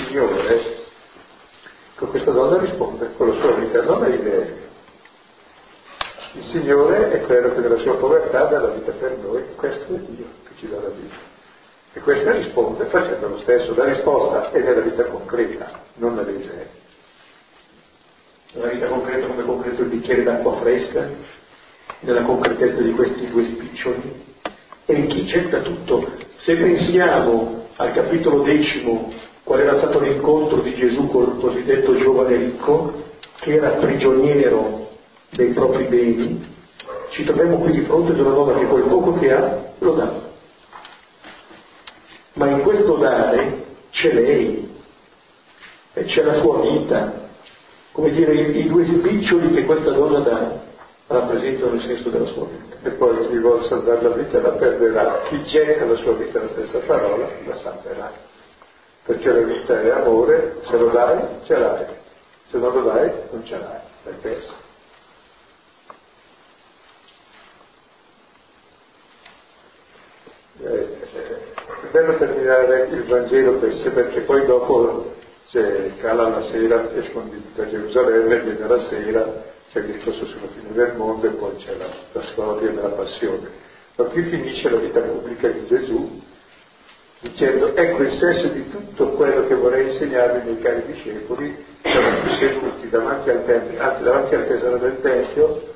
Signore? Ecco, questa donna risponde con la sua vita, non è idea. Il Signore è quello che della sua povertà dà la vita per noi, questo è Dio che ci dà la vita. E questa risponde facendo lo stesso, la risposta è nella vita concreta, non nelle idee. Nella vita concreta come concreto il bicchiere d'acqua fresca, nella concretezza di questi due spiccioli, e in chi getta tutto. Se pensiamo al capitolo 10, qual era stato l'incontro di Gesù col cosiddetto giovane ricco, che era prigioniero dei propri beni, ci troviamo qui di fronte ad una donna che quel poco che ha lo dà. Ma in questo dare c'è lei, e c'è la sua vita. Come dire, i due spiccioli che questa donna dà rappresentano il senso della sua vita. E poi chi vuol salvare la vita la perderà, chi getta la sua vita, la stessa parola, la salverà. Perché la vita è amore, se lo dai, ce l'hai, se non lo dai, non ce l'hai, l'hai persa. È bello terminare il Vangelo perché poi dopo... se cala la sera, escono da Gerusalemme, viene la sera, c'è il discorso sulla fine del mondo e poi c'è la storia della passione. Ma qui finisce la vita pubblica di Gesù dicendo, ecco il senso di tutto quello che vorrei insegnarvi, miei cari discepoli, siamo qui seduti davanti al tempio, anzi davanti al tesoro del tempio,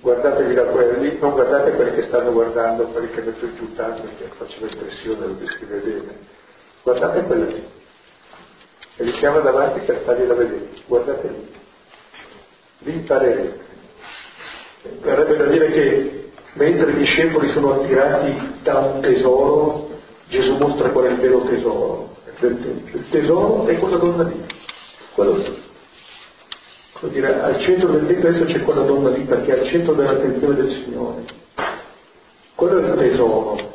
guardatevi da quelli, non guardate quelli che stanno guardando, quelli che mettono giù tanto, perché faccio l'impressione, lo descrive bene, guardate quelli. E li chiama davanti per farli la vedere, guardate lì, vi imparerete. Verrebbe da dire che mentre i discepoli sono attirati da un tesoro, Gesù mostra qual è il vero tesoro del tempio. Il tesoro è quella donna lì, quello lì. Vuol dire, al centro del tempio adesso c'è quella donna lì perché è al centro dell'attenzione del Signore. Quello è il tesoro.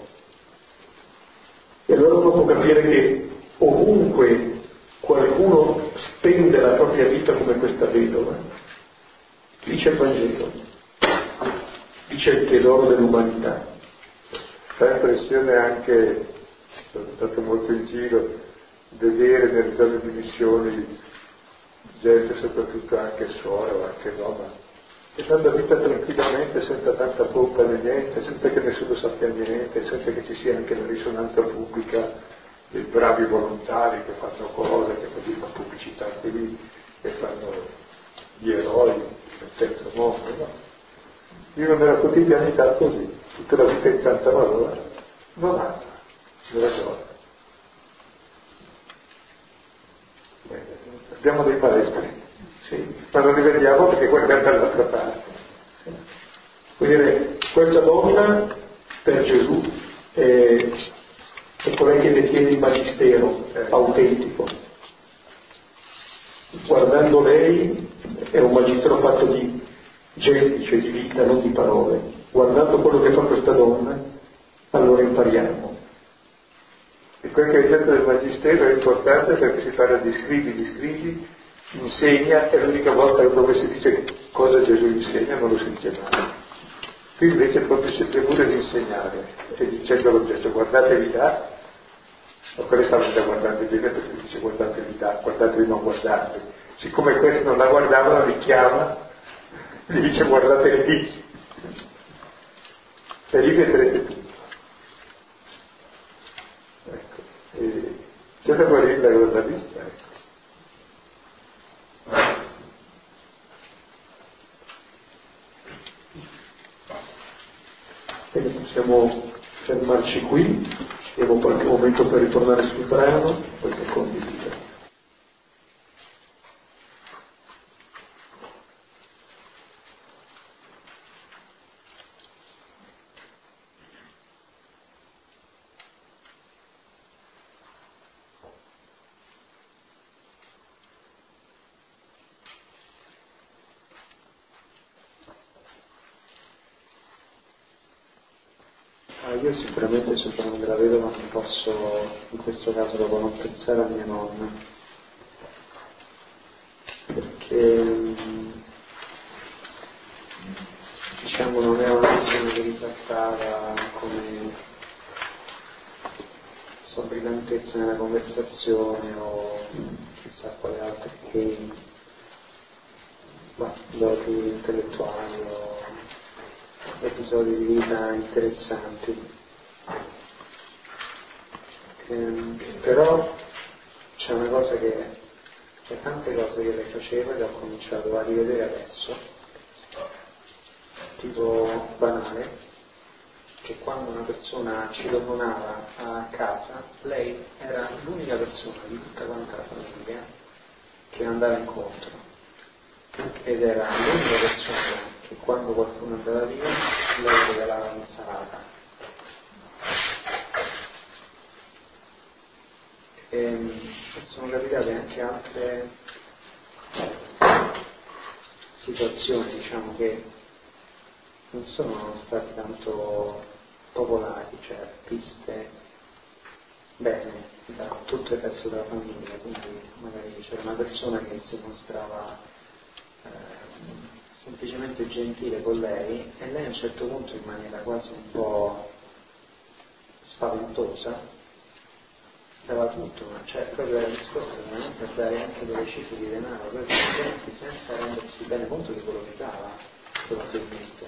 E allora uno può capire che ovunque qualcuno spende la propria vita come questa vedova, lì c'è il Vangelo. dice il tesoro dell'umanità. Fa impressione anche, sono stato molto in giro, vedere nelle zone di missioni gente, soprattutto anche suora o anche noma, che fanno vita tranquillamente, senza tanta pompa né niente, senza che nessuno sappia niente, senza che ci sia anche la risonanza pubblica dei bravi volontari che fanno cose, che fanno pubblicità qui, che fanno gli eroi del terzo mondo, no? Vivo nella quotidianità così, tutta la vita in tanta valore, non ha nella gioia. Abbiamo dei palestri, sì, ma non li vediamo perché guardiamo dall'altra parte. Vuol dire, questa donna per Gesù è quella che detiene il magistero autentico. Guardando lei è un magistero fatto di gesti, cioè di vita, non di parole. Guardando quello che fa questa donna, allora impariamo. E quel che è il centro del Magistero è importante perché si parla di scrivi, insegna, è l'unica volta dove si dice cosa Gesù insegna, non lo sente mai. Qui invece proprio si attribuisce di insegnare, e dicendo all'oggetto guardatevi là, ma quelle stavano già guardando bene perché dice guardatevi là, guardatevi non guardate. Siccome questi non la guardavano li chiama, gli dice guardatevi lì. E lì vedrete tutto. C'è da guarire la cosa vista, ecco. Quindi possiamo fermarci qui, abbiamo qualche momento per ritornare sul brano, perché condividiamo. Io sicuramente se sono un gravedo non posso, in questo caso devo non pensare a mia nonna, perché diciamo non era una persona che risaltava come sua brillantezza nella conversazione o chissà quale altro, che ma doti intellettuali o episodi di vita interessanti, però c'è una cosa che, c'è tante cose che lei faceva che ho cominciato a rivedere adesso, tipo banale, che quando una persona ci telefonava a casa, lei era l'unica persona di tutta quanta la famiglia che andava incontro, ed era l'unica persona che quando qualcuno andava via lei regalava l'insalata. Sono capitate anche altre situazioni, diciamo, che non sono state tanto popolari, cioè viste bene da tutto il resto della famiglia, quindi magari c'era una persona che si mostrava semplicemente gentile con lei e lei a un certo punto in maniera quasi un po' spaventosa dava tutto, cioè proprio era disposta veramente a dare anche delle cifre di denaro per gli senza rendersi bene conto di quello che dava probabilmente.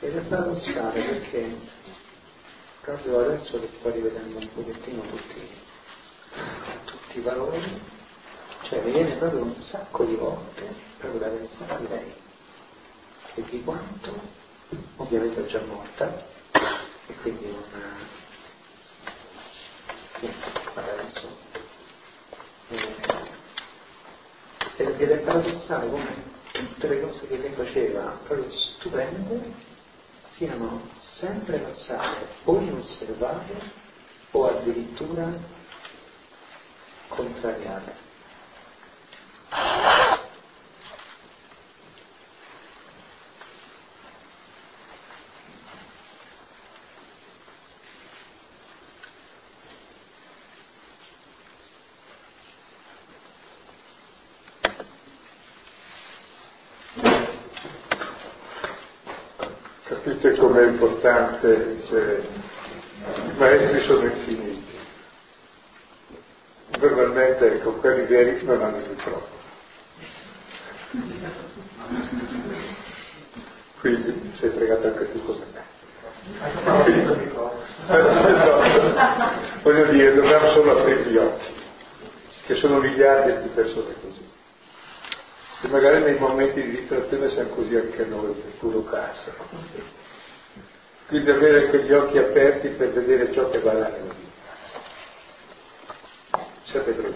Ed è paradossale perché proprio adesso che sto rivedendo un pochettino tutti i valori, cioè viene proprio un sacco di volte proprio da pensare a lei e di quanto, ovviamente è già morta e quindi adesso ed è paradossale come tutte le cose che lei faceva proprio stupende siano sempre passate o inosservate o addirittura contrariare. Capite com'è importante, cioè, i maestri sono infiniti. Normalmente, ecco, quelli veri non hanno più troppo. Quindi sei fregato anche tu come me. No, voglio dire, dobbiamo solo aprire gli occhi, che sono miliardi di persone così. E magari nei momenti di distrazione siamo così anche noi, per puro caso. Quindi avere quegli occhi aperti per vedere ciò che va là nella vita. Sapete?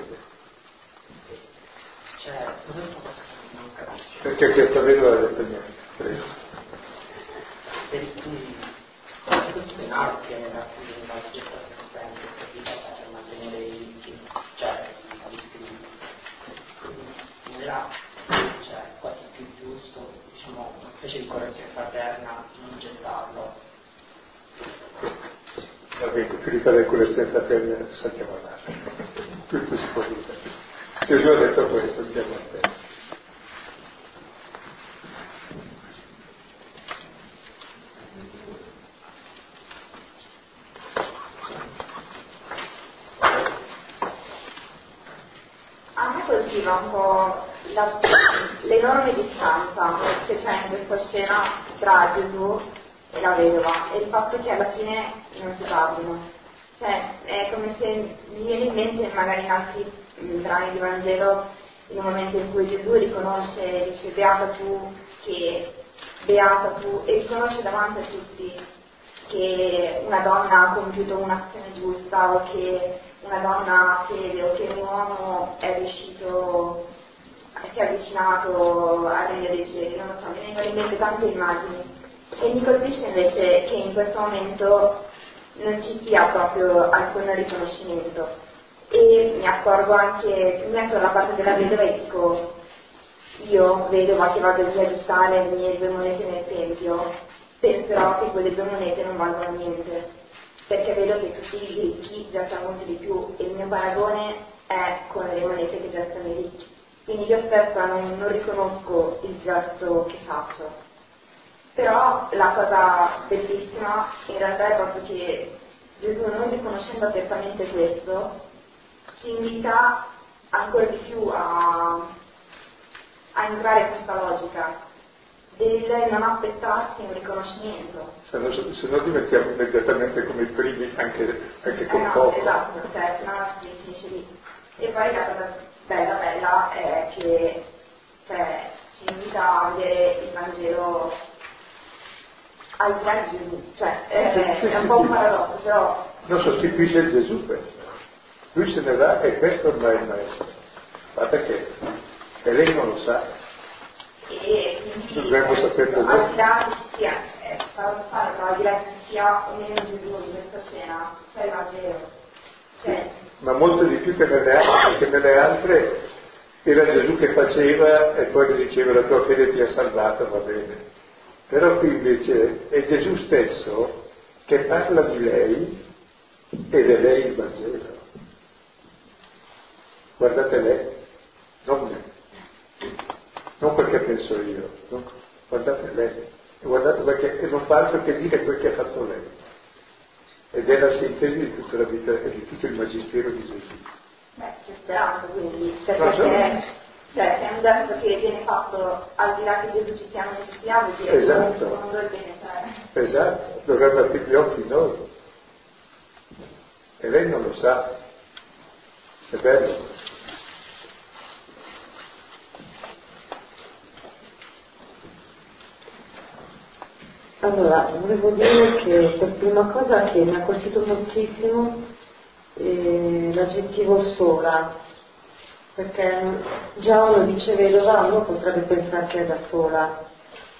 Perché questa vedova l'ha detto niente, prego. Per cui, questo è un'arte nella cui per mantenere i limiti, cioè, cioè quasi più giusto, diciamo, una specie di correzione fraterna, non gettarlo. Va bene, finita la correzione fraterna, saltiamo all'altro. Tutto si può dire. Gesù ha detto questo, andiamo a te. A me colpiva un po' l'enorme distanza che c'è in questa scena tra Gesù e la vedova e il fatto che alla fine non si parlino. Cioè, è come se mi viene in mente magari in altri brani di Vangelo, in un momento in cui Gesù riconosce, dice beata tu, e riconosce davanti a tutti che una donna ha compiuto un'azione giusta, o che una donna ha fede, o che un uomo è riuscito, si è avvicinato al regno dei cieli. Non lo so, mi vengono in mente tante immagini e mi colpisce invece che in questo momento non ci sia proprio alcun riconoscimento, e mi accorgo anche, mi metto dalla parte della vedova e dico: io, vedova che vado a aggiustare le mie 2 monete nel tempio, penserò che quelle 2 monete non valgono niente, perché vedo che tutti i ricchi giacciono molto di più e il mio paragone è con le monete che giacciono i ricchi, quindi io stessa non riconosco il gesto che faccio. Però la cosa bellissima in realtà è proprio che Gesù, non riconoscendo apertamente questo, ci invita ancora di più a entrare in questa logica del non aspettarsi un riconoscimento. Se no diventiamo immediatamente come i primi, anche con poco. Esatto, cioè, no, finisce lì. E poi la cosa bella è che, cioè, ci invita a vedere il Vangelo al di Gesù, cioè è un po' un paradosso, però non sostituisce Gesù questo, lui se ne va e questo ormai è il maestro. Guarda che, e lei non lo sa, e quindi dovremmo saperlo bene. Al di là ci sia, è paradossale, ma al di là ci sia o meno Gesù in questa scena, cioè il Vangelo, cioè, ma molto di più che nelle altre, perché nelle altre era Gesù che faceva e poi gli diceva: la tua fede ti ha salvato, va bene. Però qui invece è Gesù stesso che parla di lei ed è lei il Vangelo. Guardate lei, non me, non perché penso io, no? Guardate lei, guardate perché non fa altro che dire quel che ha fatto lei. Ed è la sintesi di tutta la vita e di tutto il magistero di Gesù. Beh, c'è speranza quindi, perché... Cioè, è un gesto che viene fatto al di là che Gesù ci chiama, ci stiamo, che esatto. È secondo il bene, cioè. Esatto, dovrebbe aprire gli occhi noi. E lei non lo sa. È bello. Allora, volevo dire che per prima cosa che mi ha colpito moltissimo l'aggettivo sola. Perché già uno dice vedova, uno potrebbe pensare che è da sola,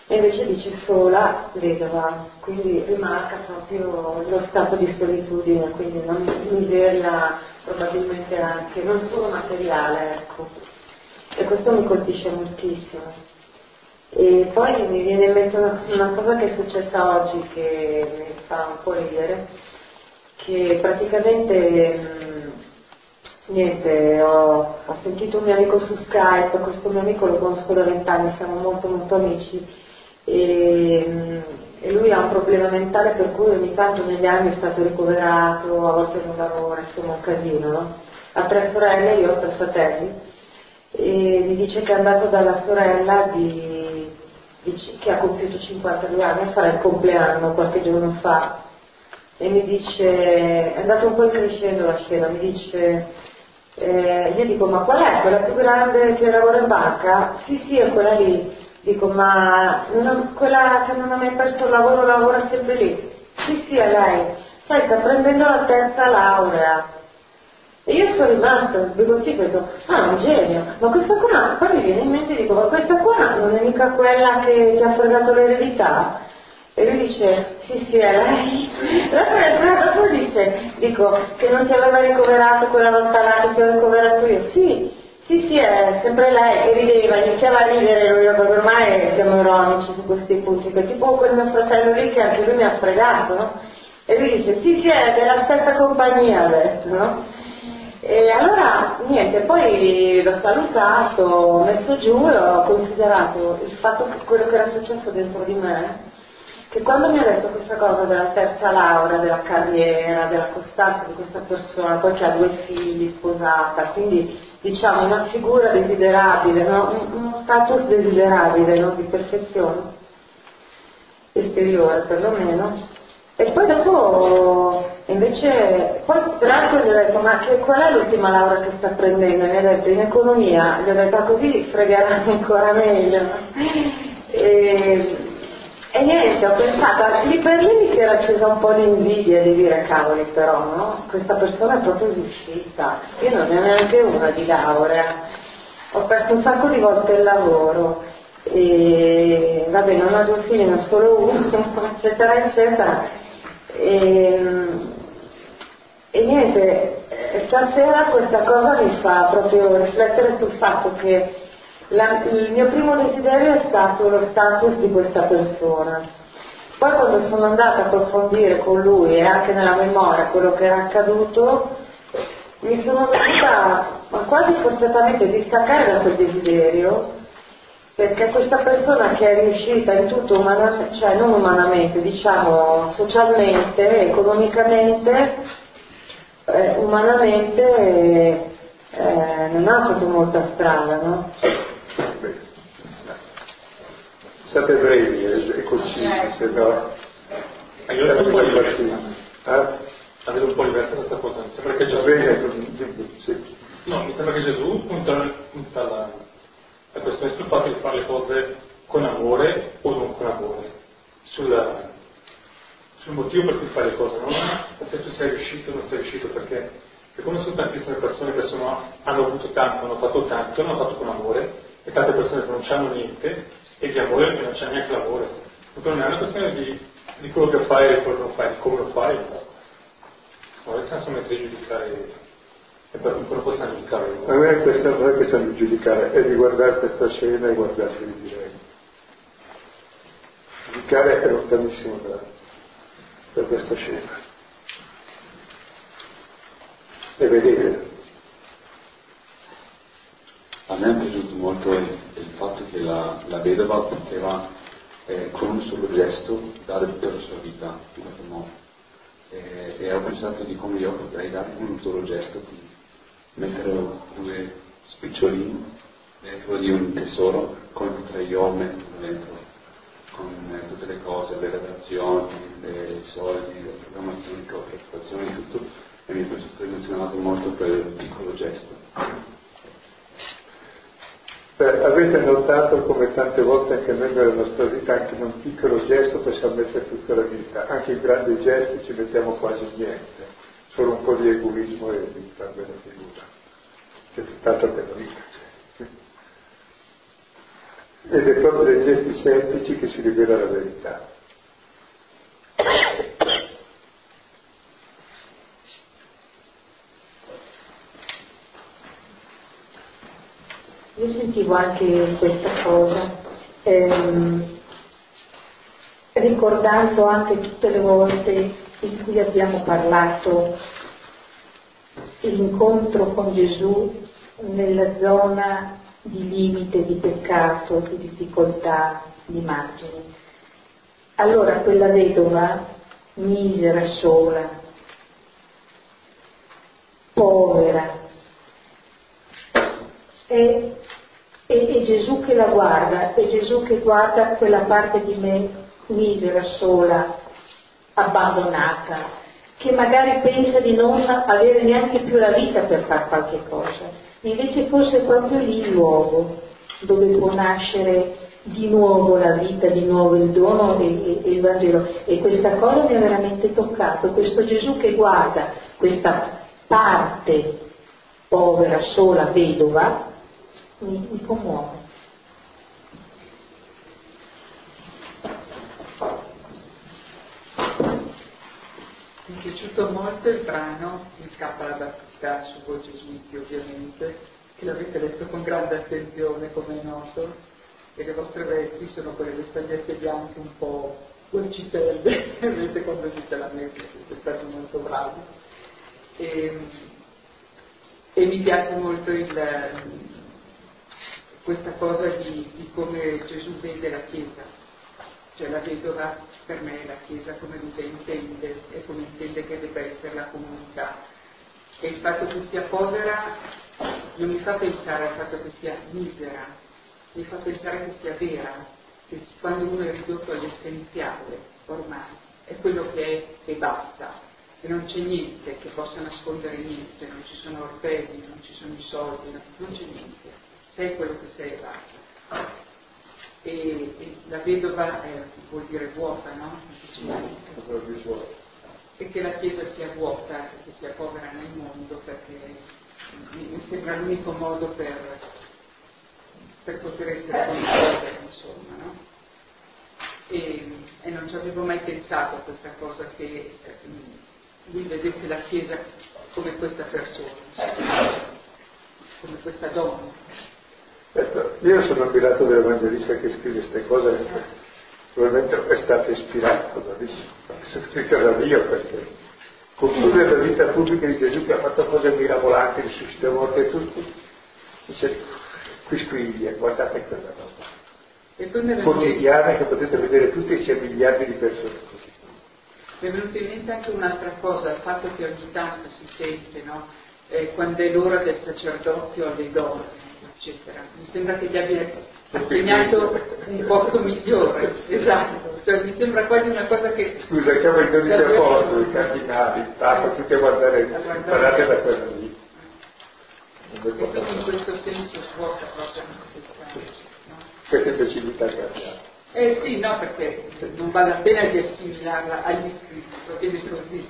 e invece dice sola vedova, quindi rimarca proprio lo stato di solitudine, quindi una miseria probabilmente anche, non solo materiale, ecco. E questo mi colpisce moltissimo. E poi mi viene in mente una cosa che è successa oggi che mi fa un po' ridere, che praticamente... Niente, ho sentito un mio amico su Skype, questo mio amico lo conosco da 20 anni, siamo molto molto amici, e lui ha un problema mentale per cui ogni tanto negli anni è stato ricoverato, a volte non lavora, insomma un casino, no? Ha 3 sorelle, io ho 3 fratelli, e mi dice che è andato dalla sorella che ha compiuto 52 anni a fare il compleanno qualche giorno fa, e mi dice, è andato un po' crescendo la scena, mi dice, io dico, ma qual è quella più grande che lavora in banca? Sì, è quella lì. Dico, ma quella che non ha mai perso il lavoro lavora sempre lì? Sì, è lei. Sai, sta prendendo la 3ª laurea. E io sono rimasta, dico sì, questo, ah, un genio, ma questa qua, poi mi viene in mente e dico, ma questa qua non è mica quella che ti ha fregato l'eredità? E lui dice, sì, è lei. Dopo dice, dico, che non ti aveva ricoverato quella volta là che ti ho ricoverato io? Sì, è sempre lei. E rideva, iniziava a ridere lui, perché ormai siamo ironici su questi punti, che tipo quel mio fratello lì che anche lui mi ha fregato, no? E lui dice, sì, è della stessa compagnia adesso, no? E allora, niente, poi l'ho salutato, ho messo giù e ho considerato il fatto che quello che era successo dentro di me, che quando mi ha detto questa cosa della 3ª laurea, della carriera, della costanza di questa persona, poi che ha 2 figli, sposata, quindi diciamo una figura desiderabile, no? Uno status desiderabile, no? Di perfezione esteriore perlomeno. E poi dopo invece, poi peraltro gli ho detto, ma che qual è l'ultima laurea che sta prendendo? E mi ha detto, in economia. Gli ho detto, così fregherà ancora meglio. E niente, ho pensato, lì per lì mi si era accesa un po' di invidia di dire, cavoli però, no? Questa persona è proprio riuscita, io non ne ho neanche una di laurea, ho perso un sacco di volte il lavoro, e vabbè, non ho 2 figli, non solo uno, eccetera, e niente, stasera questa cosa mi fa proprio riflettere sul fatto che il mio primo desiderio è stato lo status di questa persona. Poi quando sono andata a approfondire con lui e anche nella memoria quello che era accaduto, mi sono dovuta quasi forzatamente distaccare da quel desiderio, perché questa persona che è riuscita in tutto umanamente, cioè non umanamente, diciamo socialmente, economicamente, umanamente, non ha fatto molta strada, no? State brevi e concisi, se no io la vedo un po' diversa questa cosa. Mi sembra che Gesù punta la questione sul fatto di fare le cose con amore o non con amore, sul motivo per cui fare le cose, non se tu sei riuscito o non sei riuscito, perché come sono tantissime persone che hanno avuto tanto, hanno fatto tanto, non hanno fatto con amore, e tante persone che non c'hanno niente, e di amore che non c'è neanche l'amore. Non è una questione di quello che fai e quello che non fai, di come lo fai. Non è senso mettere giudicare, e per non possiamo giudicare. A me questa non è questione di giudicare, è di guardare questa scena e guardarsi di dire. Giudicare è lontanissimo da questa scena. E vedere. A me è piaciuto molto il fatto che la vedova poteva con un solo gesto dare tutta la sua vita in qualche modo, e ho pensato di come io potrei dare con un solo gesto, di mettere 2 spicciolini dentro di un tesoro, come potrei io metterlo dentro con tutte le cose, le relazioni, i soldi, le programmazioni, le preoccupazioni, tutto, e mi è stato emozionato molto per il piccolo gesto. Avete notato come tante volte anche noi nella nostra vita, anche in un piccolo gesto, possiamo mettere tutta la vita, anche in grandi gesti ci mettiamo quasi niente, solo un po' di egoismo e di bella figura, che tanta bella vita c'è. Ed è proprio dai gesti semplici che si rivela la verità. Io sentivo anche questa cosa, ricordando anche tutte le volte in cui abbiamo parlato l'incontro con Gesù nella zona di limite, di peccato, di difficoltà, di margini. Allora quella vedova, misera, sola, povera, è Gesù che la guarda, è Gesù che guarda quella parte di me misera, sola, abbandonata, che magari pensa di non avere neanche più la vita per far qualche cosa. Invece forse è proprio lì il luogo dove può nascere di nuovo la vita, di nuovo il dono e il Vangelo. E questa cosa mi ha veramente toccato, questo Gesù che guarda questa parte povera, sola, vedova, mi commuove. Mi è piaciuto molto il brano, mi scappa la battuta su voi gesuiti ovviamente, che l'avete letto con grande attenzione come è noto, e le vostre vesti sono quelle stagliette bianche un po' uccitelle, vedete quando dite la messa, siete stati molto bravi. E mi piace molto questa cosa di come Gesù vede la Chiesa. Cioè la vedova per me è la Chiesa come lui la intende e come intende che debba essere la comunità. E il fatto che sia povera non mi fa pensare al fatto che sia misera, mi fa pensare che sia vera, che quando uno è ridotto all'essenziale ormai è quello che è e basta, e non c'è niente che possa nascondere niente, non ci sono orpelli, non ci sono i soldi, non c'è niente, sei quello che sei e basta. E la vedova vuol dire vuota, no? E che la Chiesa sia vuota, che sia povera nel mondo, perché mi sembra l'unico modo per poter essere coinvolta, insomma, no? E non ci avevo mai pensato a questa cosa, che lui vedesse la Chiesa come questa persona, come questa donna. Io sono ammirato dell'evangelista che scrive queste cose, probabilmente è stato ispirato da lì, si è scritto da Dio, perché conclude la vita pubblica di Gesù che ha fatto cose mirabolanti, risuscitò morti e tutti, dice qui scrivia, guardate quella roba quotidiana che potete vedere tutti e c'è miliardi di persone così. Mi è venuta in mente anche un'altra cosa, il fatto che ogni tanto si sente, no? Quando è l'ora del sacerdozio alle donne, eccetera. Mi sembra che gli abbia assegnato un posto migliore, esatto, cioè mi sembra quasi una cosa che... Scusa, chiamo il 12 apostolo, i cardinali, il Papa, tutti a guardare, guardate da quello lì. In questo senso svuota proprio questa facilità che abbiamo. Sì, no, perché non vale la pena di assimilarla agli iscritti, lo viene così.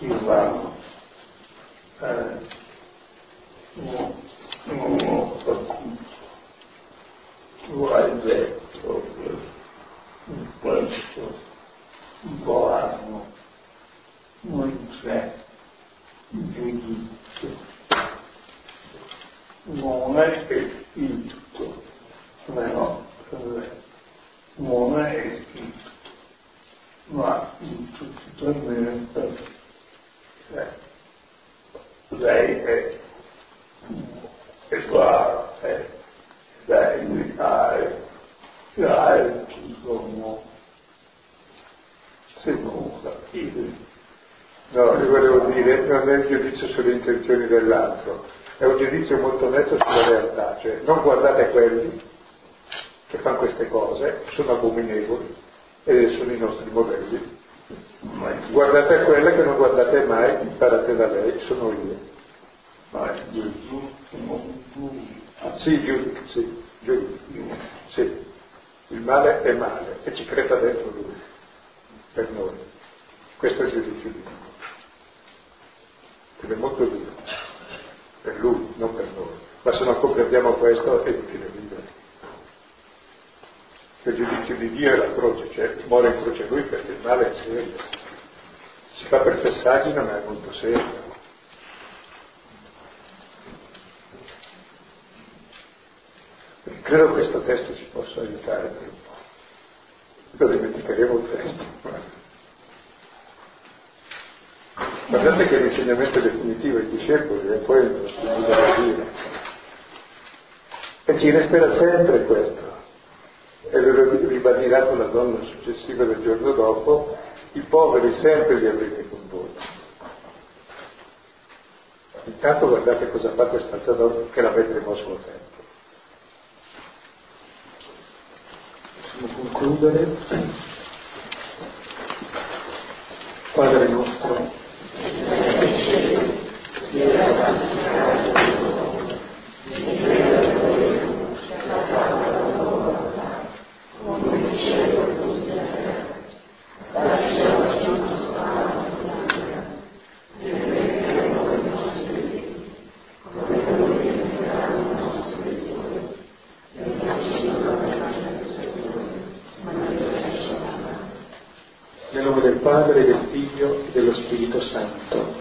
Io parlo tu hai detto che in questo brano non c'è giudizio, non è scritto, però non è scritto, ma in tutto il momento lei è qua, lei mi ha il giorno, se non capite. No, io volevo dire, non è un giudizio sulle intenzioni dell'altro, è un giudizio molto netto sulla realtà, cioè non guardate quelli che fanno queste cose, sono abominevoli e sono i nostri modelli. Guardate quelle che non guardate mai, imparate da lei, sono io. Ma Gesù non giudica. Sì, giudica. Sì. Il male è male e ci creda dentro lui, per noi. Questo è il giudizio di Dio. Ed è molto duro. Per lui, non per noi. Ma se non comprendiamo questo è inutile vivere. Il giudizio di Dio è la croce, cioè muore in croce lui perché il male è serio, si fa per fessaggine ma è molto serio. E credo che questo testo ci possa aiutare per un po', lo dimenticheremo il testo. Guardate che l'insegnamento definitivo ai discepoli è quello da dire, e ci resterà sempre questo, e lo ribadirà con la donna successiva del giorno dopo: i poveri sempre li avrete con voi. Intanto guardate cosa fa questa donna che la vedremo a suo tempo. Possiamo concludere. Padre nostro, nel nome del Padre, del Figlio e dello Spirito Santo.